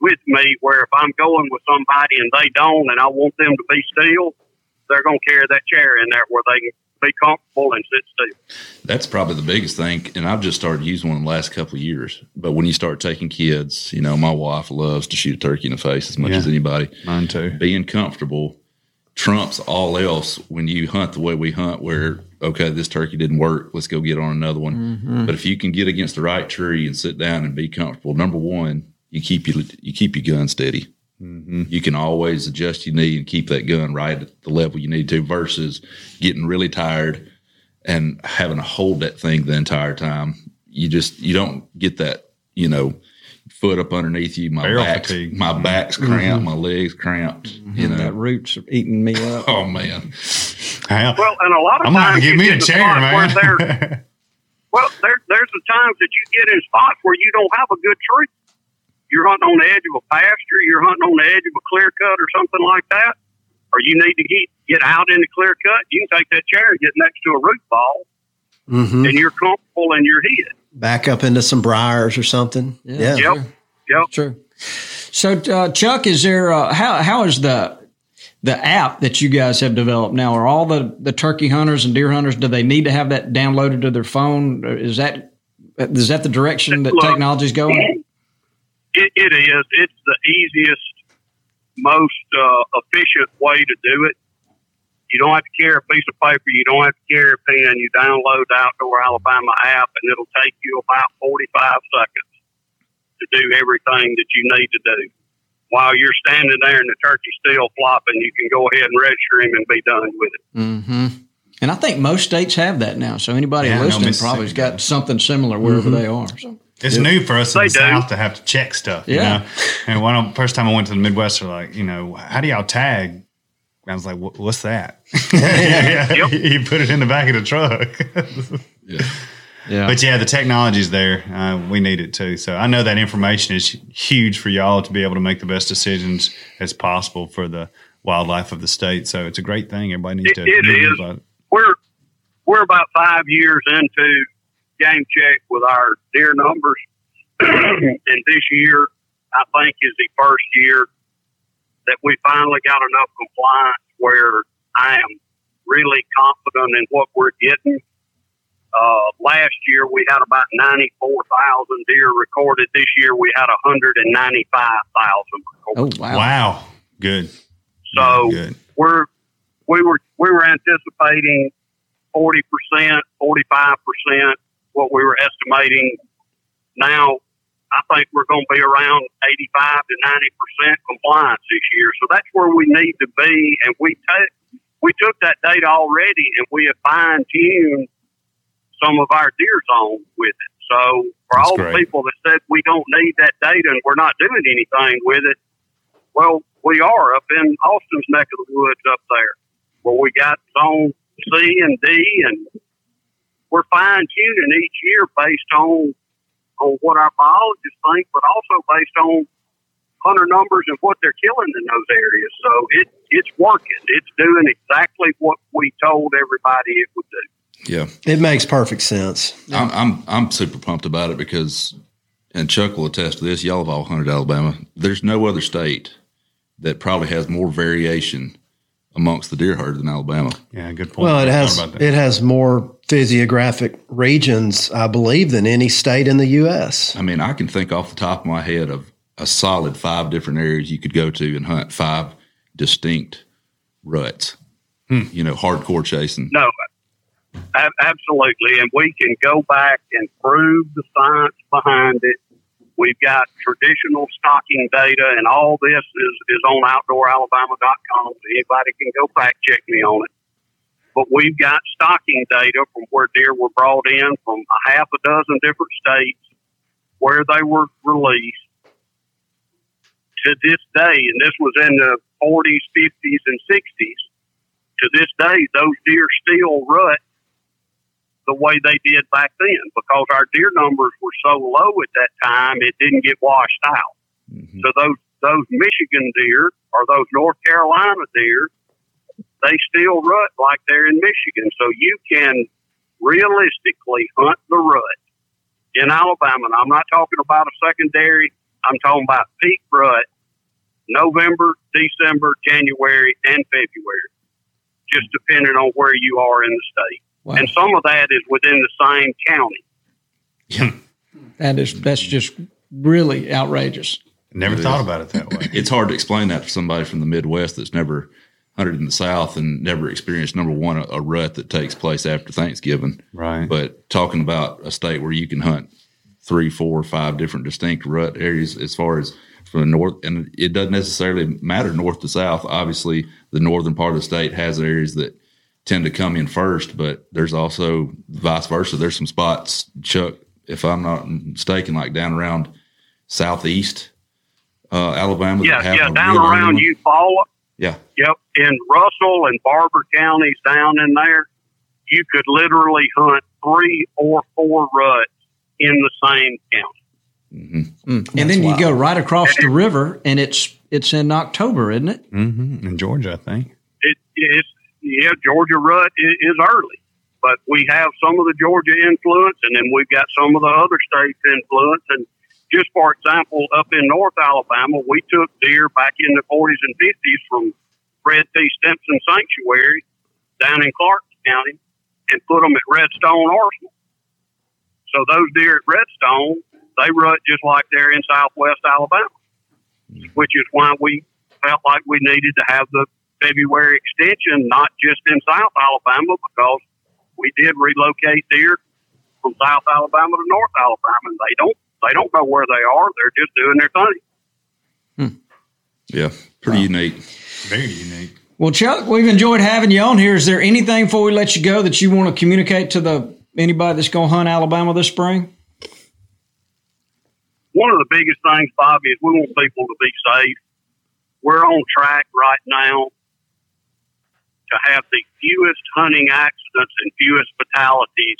with me where if I'm going with somebody and they don't, and I want them to be still, they're going to carry that chair in there where they can be comfortable and sit still. That's probably the biggest thing, and I've just started using one in the last couple of years. But when you start taking kids, you know, my wife loves to shoot a turkey in the face as much yeah, as anybody. Mine too. Being comfortable trumps all else when you hunt the way we hunt, where, okay, this turkey didn't work, let's go get on another one. Mm-hmm. But if you can get against the right tree and sit down and be comfortable, number one, you keep your, you keep your gun steady. Mm-hmm. You can always adjust your knee and keep that gun right at the level you need to, versus getting really tired and having to hold that thing the entire time. You just, you don't get that, you know, foot up underneath you. My Barrel back's, fatigue. my mm-hmm. back's cramped, mm-hmm. my legs cramped. Mm-hmm. You know, that root's eating me up. Oh man. Well, and a lot of I'm times give you me get a chair, man. Where there, well, there, there's the times that you get in spots where you don't have a good tree. You're hunting on the edge of a pasture, you're hunting on the edge of a clear cut or something like that, or you need to get, get out in the clear cut, you can take that chair and get next to a root ball, mm-hmm. and you're comfortable in your head. Back up into some briars or something. Yeah. yeah. Yep. Yep. True. So, uh, Chuck, is there, uh, how, how is the, the app that you guys have developed now? Are all the, the turkey hunters and deer hunters, do they need to have that downloaded to their phone? Is that, is that the direction that technology is going? Yeah. It, it is. It's the easiest, most uh, efficient way to do it. You don't have to carry a piece of paper. You don't have to carry a pen. You download the Outdoor Alabama app, and it'll take you about forty-five seconds to do everything that you need to do. While you're standing there and the turkey's still flopping, you can go ahead and register him and be done with it. Mm-hmm. And I think most states have that now, so anybody yeah, listening probably's got something similar wherever mm-hmm. they are. So. It's yep. new for us in they the do. South to have to check stuff, yeah. you know. And when I, first time I went to the Midwest, they're like, you know, how do y'all tag? I was like, what, what's that? yeah. yep. You put it in the back of the truck. yeah. yeah. But, yeah, the technology's there. Uh, we need it, too. So I know that information is huge for y'all to be able to make the best decisions as possible for the wildlife of the state. So it's a great thing. Everybody needs it, to it is. About it. We're, we're about five years into Game Check with our deer numbers, and this year I think is the first year that we finally got enough compliance where I am really confident in what we're getting. Uh, last year we had about ninety-four thousand deer recorded. This year we had one hundred ninety-five thousand recorded. Oh wow! Wow, good. So good. we're we were we were anticipating forty percent, forty-five percent. What we were estimating. Now, I think we're going to be around eighty-five to ninety percent compliance this year. So that's where we need to be. And we take, we took that data already and we have fine tuned some of our deer zones with it. So for that's all great. The people that said we don't need that data and we're not doing anything with it, well, we are up in Austin's neck of the woods up there where we got zone C and D, and we're fine-tuning each year based on on what our biologists think, but also based on hunter numbers and what they're killing in those areas. So it it's working. It's doing exactly what we told everybody it would do. Yeah. It makes perfect sense. I'm I'm, I'm super pumped about it because, and Chuck will attest to this, y'all have all hunted Alabama. There's no other state that probably has more variation amongst the deer herd than Alabama. Yeah, good point. Well, it has it has more physiographic regions, I believe, than any state in the U S. I mean, I can think off the top of my head of a solid five different areas you could go to and hunt five distinct ruts, hmm. you know, hardcore chasing. No, absolutely. And we can go back and prove the science behind it. We've got traditional stocking data, and all this is, is on outdoor alabama dot com. Anybody can go fact-check me on it. But we've got stocking data from where deer were brought in from a half a dozen different states, where they were released to this day, and this was in the forties, fifties, and sixties. To this day, those deer still rut the way they did back then, because our deer numbers were so low at that time, it didn't get washed out. Mm-hmm. So those those Michigan deer or those North Carolina deer, they still rut like they're in Michigan. So you can realistically hunt the rut in Alabama. And I'm not talking about a secondary. I'm talking about peak rut, November, December, January, and February, just depending on where you are in the state. Wow. And some of that is within the same county. Yeah. That is, that's just really outrageous. Never it thought is. about it that way. It's hard to explain that for somebody from the Midwest that's never hunted in the South and never experienced, number one, a, a rut that takes place after Thanksgiving. Right. But talking about a state where you can hunt three, four, five different distinct rut areas as far as from the north, and it doesn't necessarily matter north to south. Obviously, the northern part of the state has areas that tend to come in first, but there's also vice versa. There's some spots, Chuck, if I'm not mistaken, like down around southeast uh, Alabama. Yeah, that yeah, down around Eufaula. Yeah. Yep, in Russell and Barber counties down in there, you could literally hunt three or four ruts in the same county. Mm-hmm. Mm-hmm. And then wild. You go right across the river, and it's it's in October, isn't it? Mm-hmm. In Georgia, I think. It, it's Yeah, Georgia rut is early, but we have some of the Georgia influence, and then we've got some of the other states' influence. And just for example, up in North Alabama, we took deer back in the forties and fifties from Fred T. Stimson Sanctuary down in Clark County and put them at Redstone Arsenal. So those deer at Redstone, they rut just like they're in southwest Alabama, which is why we felt like we needed to have the February extension, not just in South Alabama, because we did relocate deer from South Alabama to North Alabama, and they don't they don't know where they are. They're just doing their thing. Hmm. Yeah, pretty wow. unique. Very unique. Well, Chuck, we've enjoyed having you on here. Is there anything before we let you go that you want to communicate to the anybody that's going to hunt Alabama this spring? One of the biggest things, Bobby, is we want people to be safe. We're on track right now to have the fewest hunting accidents and fewest fatalities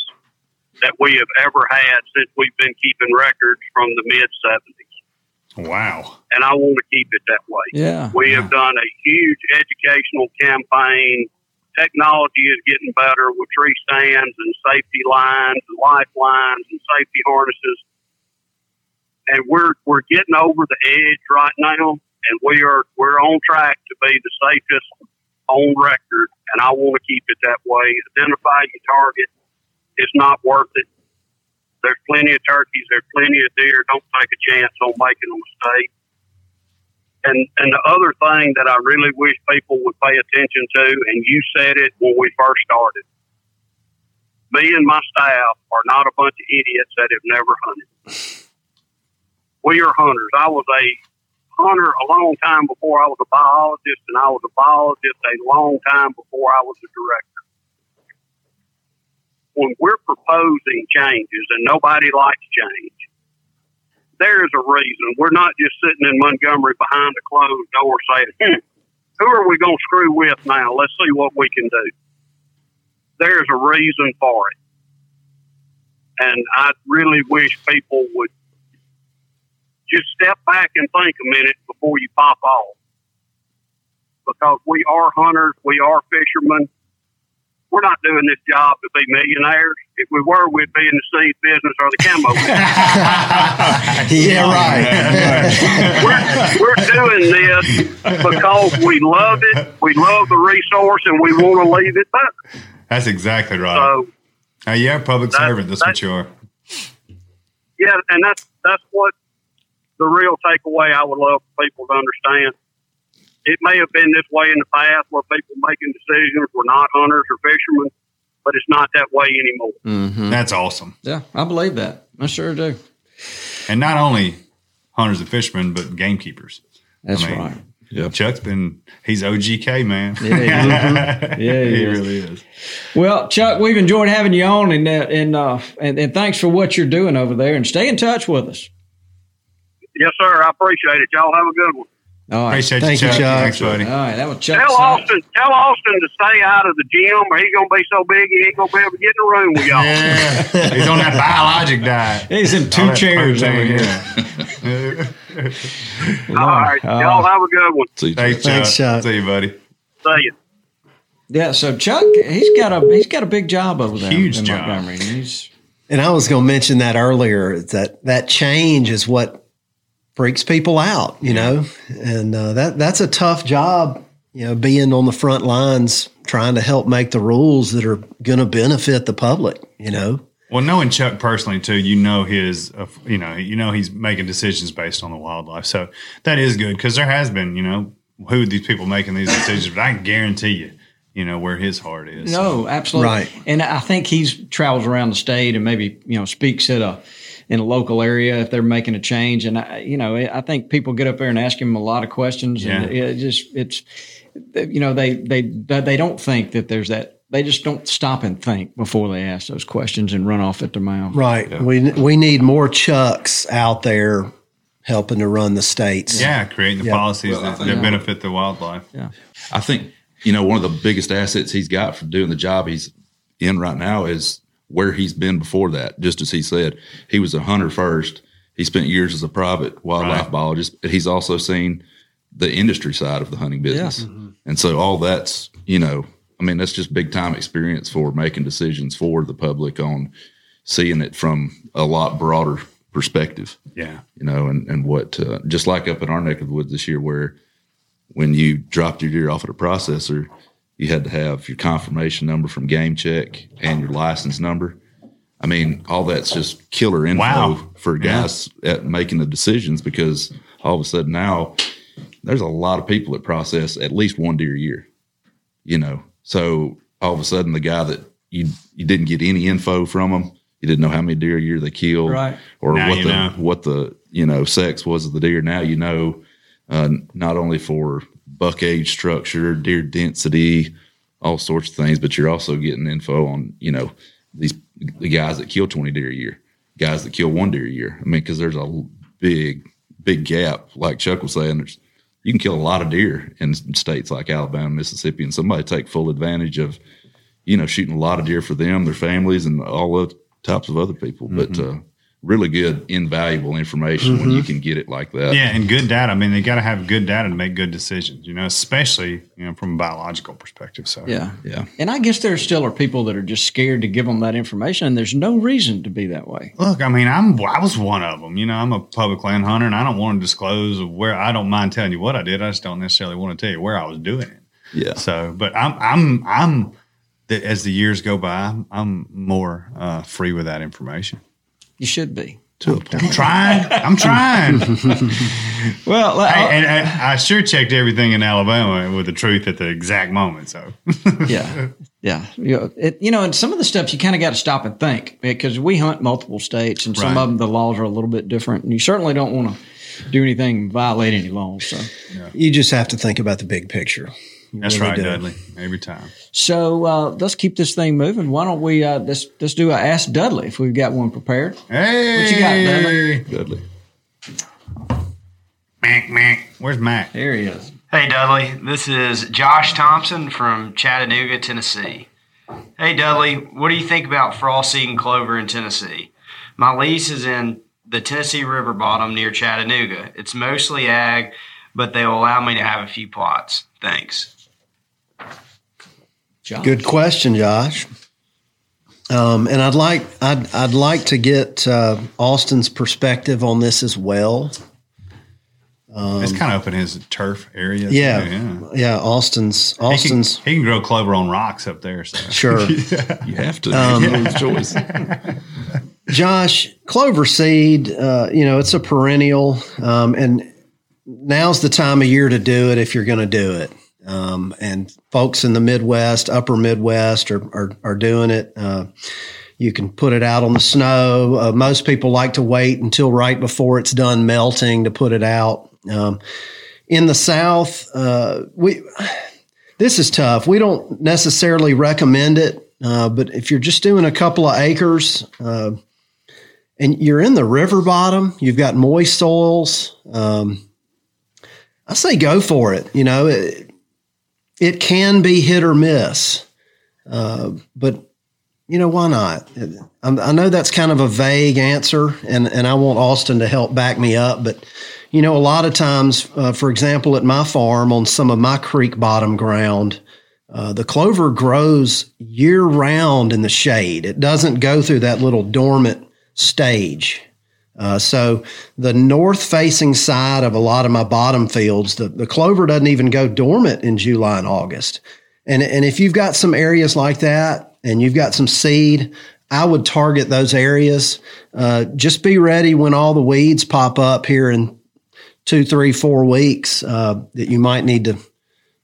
that we have ever had since we've been keeping records from the mid seventies. Wow. And I want to keep it that way. Yeah. We yeah. have done a huge educational campaign. Technology is getting better with tree stands and safety lines and lifelines and safety harnesses. And we're we're getting over the edge right now, and we are we're on track to be the safest on record, and I want to keep it that way. Identify your target. It's not worth it. There's plenty of turkeys. There's plenty of deer. Don't take a chance on making a mistake. And and the other thing that I really wish people would pay attention to, and you said it when we first started, me and my staff are not a bunch of idiots that have never hunted. We are hunters. I was a hunter a long time before I was a biologist, and I was a biologist a long time before I was a director. When we're proposing changes, and nobody likes change, there is a reason. We're not just sitting in Montgomery behind a closed door saying, hmm, who are we going to screw with now? Let's see what we can do. There's a reason for it. And I really wish people would just step back and think a minute before you pop off, because we are hunters, we are fishermen, we're not doing this job to be millionaires. If we were, we'd be in the seed business or the camo business. Yeah, right. we're, we're doing this because we love it, we love the resource, and we want to leave it better. That's exactly right. So, uh, yeah, public that, servant, that's, that's what you are. Yeah, and that's, that's what the real takeaway I would love for people to understand. It may have been this way in the past where people making decisions were not hunters or fishermen, but it's not that way anymore. Mm-hmm. That's awesome. Yeah, I believe that. I sure do. And not only hunters and fishermen, but gamekeepers. That's I mean, right. Yep. Chuck's been, he's O G K, man. Yeah, mm-hmm. yeah he, he is. really is. Well, Chuck, we've enjoyed having you on, and, uh, and, uh, and, and thanks for what you're doing over there, and stay in touch with us. Yes, sir. I appreciate it. Y'all have a good one. All right. Appreciate Thank you, Chuck. You, Chuck. Thanks, buddy. All right, that was Chuck. Tell Austin, tell Austin to stay out of the gym, or he's gonna be so big he ain't gonna be able to get in the room with y'all. Yeah. He's on that biologic diet. He's in two chairs over here. Yeah. All right, uh, y'all have a good one. See you, Thanks, Chuck. Thanks, Chuck. See you, buddy. See you. Yeah, so Chuck, he's got a he's got a big job over there. Huge in job. Montgomery. He's, and I was gonna mention that earlier. That that change is what freaks people out, you know, and uh, that that's a tough job, you know, being on the front lines, trying to help make the rules that are going to benefit the public, you know. Well, knowing Chuck personally, too, you know, his, uh, you know, you know, he's making decisions based on the wildlife. So that is good, because there has been, you know, who are these people making these decisions? But I can guarantee you, you know, where his heart is. No, so. Absolutely. Right. And I think he's travels around the state and maybe, you know, speaks at a, in a local area if they're making a change. And, I, you know, I think people get up there and ask him a lot of questions. Yeah. And it just, it's, you know, they, they, they don't think that there's that, they just don't stop and think before they ask those questions and run off at their mouth. Right. Yeah. We, we need more Chucks out there helping to run the states. Yeah. Creating the yeah. policies well, that, that yeah. benefit the wildlife. Yeah. I think, you know, one of the biggest assets he's got for doing the job he's in right now is where he's been before that. Just as he said, he was a hunter first. He spent years as a private wildlife right. biologist. He's also seen the industry side of the hunting business. Yeah. Mm-hmm. And so all that's, you know, I mean, that's just big time experience for making decisions for the public on seeing it from a lot broader perspective. Yeah. You know, and, and what, uh, just like up in our neck of the woods this year, where when you dropped your deer off at a processor, you had to have your confirmation number from Game Check and your license number. I mean, all that's just killer info wow. for guys yeah. at making the decisions, because all of a sudden now there's a lot of people that process at least one deer a year, you know. So all of a sudden the guy that you you didn't get any info from them, you didn't know how many deer a year they killed right. or now what the know. what the you know sex was of the deer. Now you know uh, not only for buck age structure, deer density, all sorts of things, but you're also getting info on, you know, these the guys that kill twenty deer a year, guys that kill one deer a year. I mean, because there's a big, big gap. Like Chuck was saying, there's, you can kill a lot of deer in states like Alabama, Mississippi, and somebody take full advantage of, you know, shooting a lot of deer for them, their families, and all other types of other people. Mm-hmm. But uh, really good, invaluable information mm-hmm. when you can get it like that. Yeah, and good data. I mean, they got to have good data to make good decisions, you know, especially, you know, from a biological perspective. So yeah, yeah. And I guess there still are people that are just scared to give them that information, and there's no reason to be that way. Look, I mean, I'm I was one of them. You know, I'm a public land hunter, and I don't want to disclose where. I don't mind telling you what I did. I just don't necessarily want to tell you where I was doing it. Yeah. So, but I'm I'm I'm as the years go by, I'm more uh, free with that information. You should be. To a point. I'm trying. I'm trying. Well, I, and I, I sure checked everything in Alabama with the truth at the exact moment. So, yeah, yeah. You know, it, you know, and some of the stuff you kind of got to stop and think, because we hunt multiple states, and some right. of them the laws are a little bit different, and you certainly don't want to do anything violate any laws. So, yeah. You just have to think about the big picture. You That's really right, do. Dudley. Every time. So uh, let's keep this thing moving. Why don't we uh, let's let's do a Ask Dudley if we've got one prepared. Hey, what you got, Dudley? Dudley. Mac, Mac. Where's Mac? There he is. Hey, Dudley. This is Josh Thompson from Chattanooga, Tennessee. Hey, Dudley. What do you think about frost seeding clover in Tennessee? My lease is in the Tennessee River bottom near Chattanooga. It's mostly ag, but they will allow me to have a few plots. Thanks. Josh? Good question, Josh. Um, and I'd like I'd I'd like to get uh, Austin's perspective on this as well. Um, it's kind of up in his turf area. Yeah, yeah. yeah Austin's Austin's he can, he can grow clover on rocks up there. So. Sure, yeah. You have to. Um, yeah. choice. Josh, clover seed. Uh, you know, it's a perennial, um, and now's the time of year to do it if you're going to do it. Um, and folks in the Midwest, upper Midwest are, are, are doing it. Uh, you can put it out on the snow. Uh, most people like to wait until right before it's done melting to put it out. Um, in the South, uh, we, this is tough. We don't necessarily recommend it. Uh, but if you're just doing a couple of acres, uh, and you're in the river bottom, you've got moist soils. Um, I say, go for it. You know, it, It can be hit or miss, uh, but, you know, why not? I'm, I know that's kind of a vague answer, and, and I want Austin to help back me up. But, you know, a lot of times, uh, for example, at my farm on some of my creek bottom ground, uh, the clover grows year-round in the shade. It doesn't go through that little dormant stage. Uh, so the north-facing side of a lot of my bottom fields, the, the clover doesn't even go dormant in July and August. And, and if you've got some areas like that and you've got some seed, I would target those areas. Uh, just be ready when all the weeds pop up here in two, three, four weeks uh, that you might need to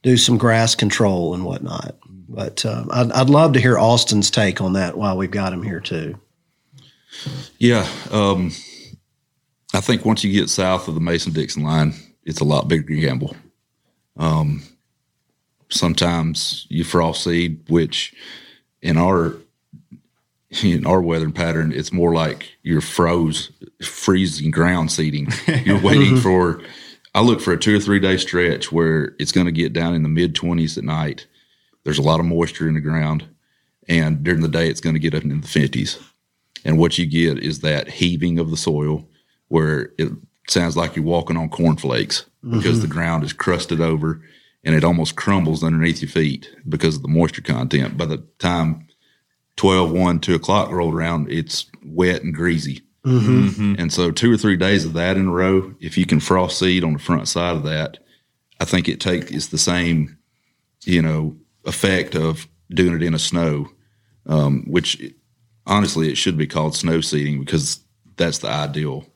do some grass control and whatnot. But uh, I'd, I'd love to hear Austin's take on that while we've got him here too. Yeah. Um I think once you get south of the Mason-Dixon line, it's a lot bigger gamble. Um, sometimes you frost seed, which in our in our weathering pattern, it's more like you're froze, freezing ground seeding. You're waiting for – I look for a two- or three-day stretch where it's going to get down in the mid-twenties at night. There's a lot of moisture in the ground, and during the day it's going to get up in the fifties. And what you get is that heaving of the soil – where it sounds like you're walking on cornflakes because mm-hmm. the ground is crusted over and it almost crumbles underneath your feet because of the moisture content. By the time twelve, one, two o'clock rolled around, it's wet and greasy. Mm-hmm. Mm-hmm. And so two or three days of that in a row, if you can frost seed on the front side of that, I think it takes it's the same, you know, effect of doing it in a snow, um, which it, honestly it should be called snow seeding because that's the ideal.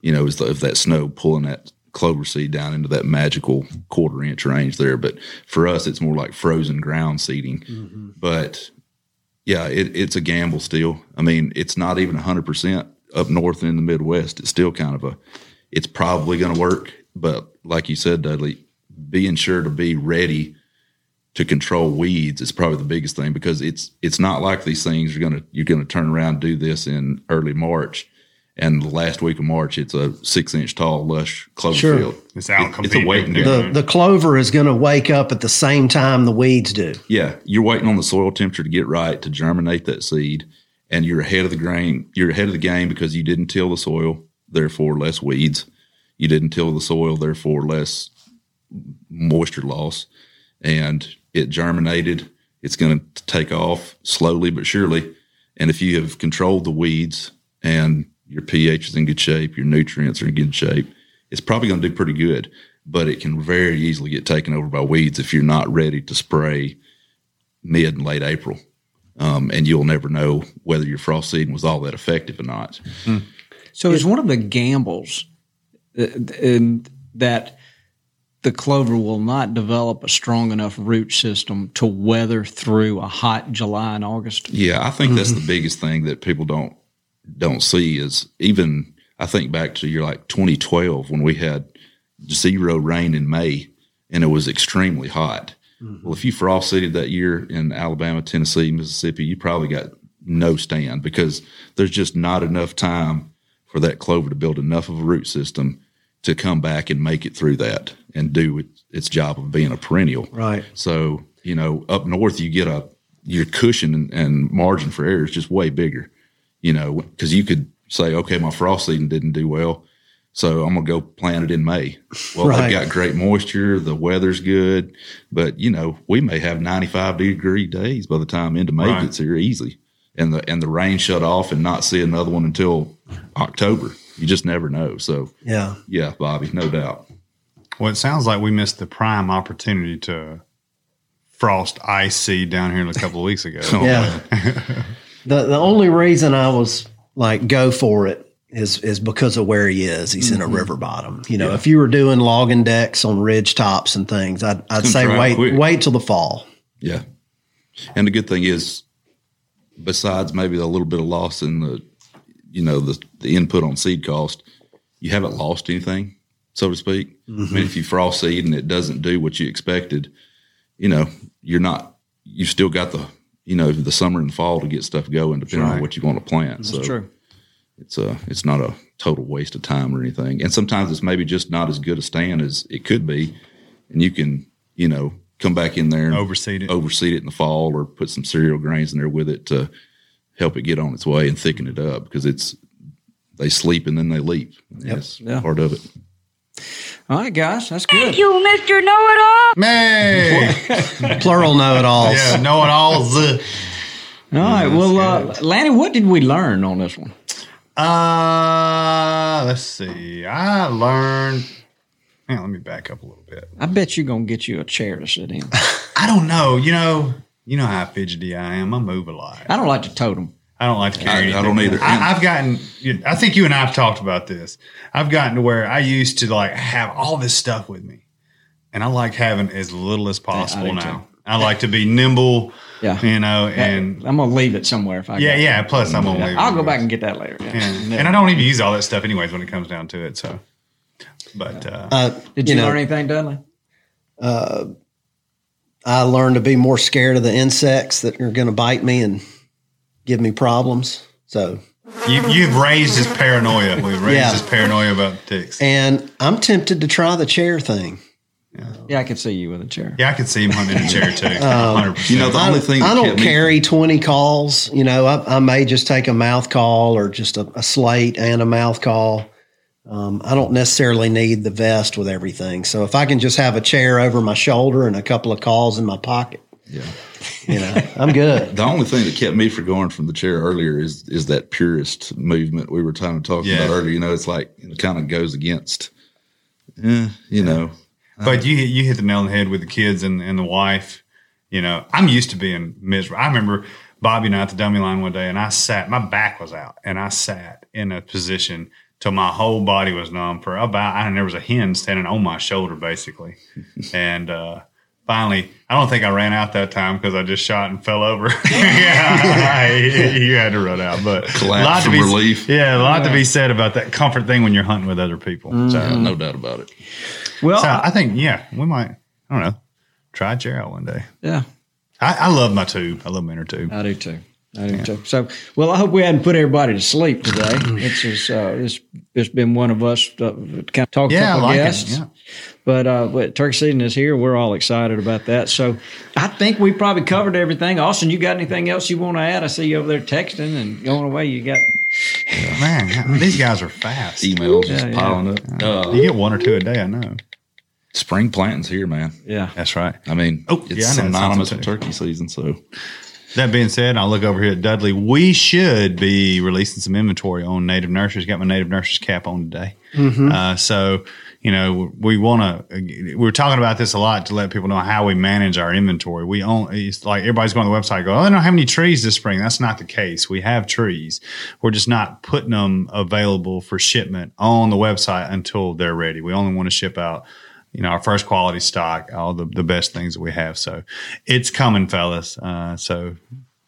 You know, is the, of that snow pulling that clover seed down into that magical quarter inch range there. But for us, it's more like frozen ground seeding. Mm-hmm. But yeah, it, it's a gamble still. I mean, it's not even one hundred percent up north and in the Midwest. It's still kind of a, it's probably going to work. But like you said, Dudley, being sure to be ready to control weeds is probably the biggest thing because it's it's not like these things are going to, you're going to turn around and do this in early March. And the last week of March, it's a six-inch tall, lush clover sure. field. It's out it, It's a waiting game. The, the clover is going to wake up at the same time the weeds do. Yeah. You're waiting on the soil temperature to get right to germinate that seed, and you're ahead of the grain. You're ahead of the game because you didn't till the soil, therefore less weeds. You didn't till the soil, therefore less moisture loss. And it germinated. It's going to take off slowly but surely. And if you have controlled the weeds and – your pH is in good shape, your nutrients are in good shape, it's probably going to do pretty good, but it can very easily get taken over by weeds if you're not ready to spray mid and late April. Um, and you'll never know whether your frost seeding was all that effective or not. Mm-hmm. So it's one of the gambles uh, in that the clover will not develop a strong enough root system to weather through a hot July and August. Yeah, I think that's mm-hmm. the biggest thing that people don't, don't see is even I think back to year like twenty twelve when we had zero rain in May and it was extremely hot. Mm-hmm. Well, if you frost seeded that year in Alabama, Tennessee, Mississippi, you probably got no stand because there's just not enough time for that clover to build enough of a root system to come back and make it through that and do its job of being a perennial. Right. So, you know, up north you get a your cushion and, and margin for error is just way bigger. You know, because you could say, okay, my frost seeding didn't do well, So I'm going to go plant it in May. Well, right. They've got great moisture. The weather's good. But, you know, we may have ninety-five degree days by the time into May right. gets here easily. And the and the rain shut off and not see another one until October. You just never know. So, yeah, yeah, Bobby, no doubt. Well, it sounds like we missed the prime opportunity to frost ice seed down here a couple of weeks ago. Yeah. the The only reason I was like, go for it is is because of where he is. He's mm-hmm. in a river bottom. You know, yeah. if you were doing logging decks on ridge tops and things, I'd, I'd say wait, quick. wait till the fall. Yeah. And the good thing is, besides maybe a little bit of loss in the, you know, the, the input on seed cost, you haven't lost anything, so to speak. Mm-hmm. I mean, if you frost seed and it doesn't do what you expected, you know, you're not, you've still got the, you know, the summer and fall to get stuff going depending right. on what you want to plant. That's so true. It's a, it's not a total waste of time or anything. And sometimes it's maybe just not as good a stand as it could be. And you can, you know, come back in there and overseed it. overseed it in the fall or put some cereal grains in there with it to help it get on its way and thicken it up because it's they sleep and then they leap. Yep. That's yeah. part of it. All right, guys, that's good. Thank you, Mister Know-It-All. Man. Plural know-it-alls. Yeah, know-it-alls. All right, that's well, uh, Lanny, what did we learn on this one? Uh, let's see. I learned... Man, let me back up a little bit. I bet you're going to get you a chair to sit in. I don't know. You know you know how fidgety I am. I move a lot. I don't like to tote them. I don't like to carry I, anything. I don't either. I, I've gotten – I think you and I have talked about this. I've gotten to where I used to, like, have all this stuff with me, and I like having as little as possible yeah, I now. Too. I like to be nimble, yeah. you know, and – I'm going to leave it somewhere if I Yeah, yeah, it. plus I'm going to leave it. I'll go back and get that later. Yeah. And, and I don't even use all that stuff anyways when it comes down to it, so – But uh, uh, did you, you know, learn anything, Dudley? Uh, I learned to be more scared of the insects that are going to bite me and give me problems. So you, you've raised his paranoia. We've raised yeah. his paranoia about ticks. And I'm tempted to try the chair thing. Yeah, yeah I could see you with a chair. Yeah, I could see him hunting a chair too. um, one hundred percent. You know, the only I, thing I don't carry me- twenty calls. You know, I, I may just take a mouth call or just a, a slate and a mouth call. Um, I don't necessarily need the vest with everything. So if I can just have a chair over my shoulder and a couple of calls in my pocket, yeah, you know, I'm good. The only thing that kept me from going from the chair earlier is is that purist movement we were talking yeah. about earlier. You know, it's like it kind of goes against, eh, you yeah. know. But uh, you you hit the nail on the head with the kids and, and the wife. You know, I'm used to being miserable. I remember Bobby and I at the dummy line one day, and I sat. My back was out, and I sat in a position – till my whole body was numb for about, I, and there was a hen standing on my shoulder basically. And uh, finally, I don't think I ran out that time because I just shot and fell over. yeah, I, you had to run out, but collapse from relief. Yeah, a lot yeah. to be said about that comfort thing when you're hunting with other people. Mm-hmm. So, no doubt about it. Well, so I think yeah, we might. I don't know. Try Gerald one day. Yeah, I, I love my tube. I love my inner tube. I do too. I didn't yeah. So, well, I hope we hadn't put everybody to sleep today. It's just, uh, it's, it's been one of us to, to kind of talk yeah, to a couple like guests. It, yeah. But uh, turkey season is here. We're all excited about that. So I think we probably covered everything. Austin, you got anything else you want to add? I see you over there texting and going away. You got – Man, these guys are fast. Emails yeah, just yeah. piling up. Uh, you get one or two a day, I know. Spring planting's here, man. Yeah. That's right. I mean, oh, it's yeah, I synonymous with turkey season, so – That being said, I'll look over here at Dudley. We should be releasing some inventory on Native Nurseries. Got my Native Nurseries cap on today. Mm-hmm. Uh, so, you know, we want to – we're talking about this a lot to let people know how we manage our inventory. We own, it's like everybody's going to the website and go, oh, I don't have any trees this spring. That's not the case. We have trees. We're just not putting them available for shipment on the website until they're ready. We only want to ship out – you know, our first quality stock, all the, the best things that we have. So it's coming, fellas. Uh, so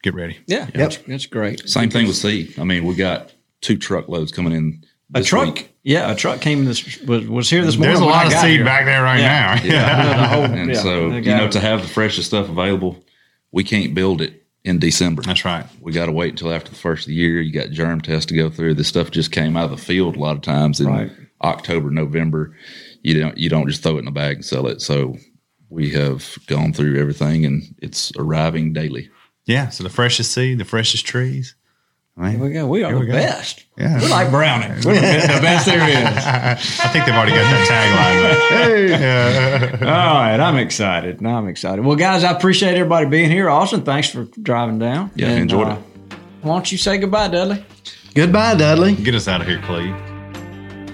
get ready. Yeah, yeah. Yep. That's, that's great. Same thing with seed. I mean, we got two truckloads coming in. This a truck? Week. Yeah, a truck came this was, was here this morning. There's a lot of seed here. back there right yeah. now. Yeah. whole, and yeah, so, you know, it. to have the freshest stuff available, we can't build it in December. That's right. We got to wait until after the first of the year. You got germ tests to go through. This stuff just came out of the field a lot of times in right. October, November. You don't you don't just throw it in the bag and sell it. So we have gone through everything, and it's arriving daily. Yeah, so the freshest seed, the freshest trees. Right. Here we go. We are we the go. best. Yeah. We're like Browning. We're the best there is. I think they've already got that tagline. But hey. All right. I'm excited. Now I'm excited. Well, guys, I appreciate everybody being here. Austin, thanks for driving down. Yeah, and, enjoyed uh, it. Why don't you say goodbye, Dudley? Goodbye, Dudley. Get us out of here, Cleve.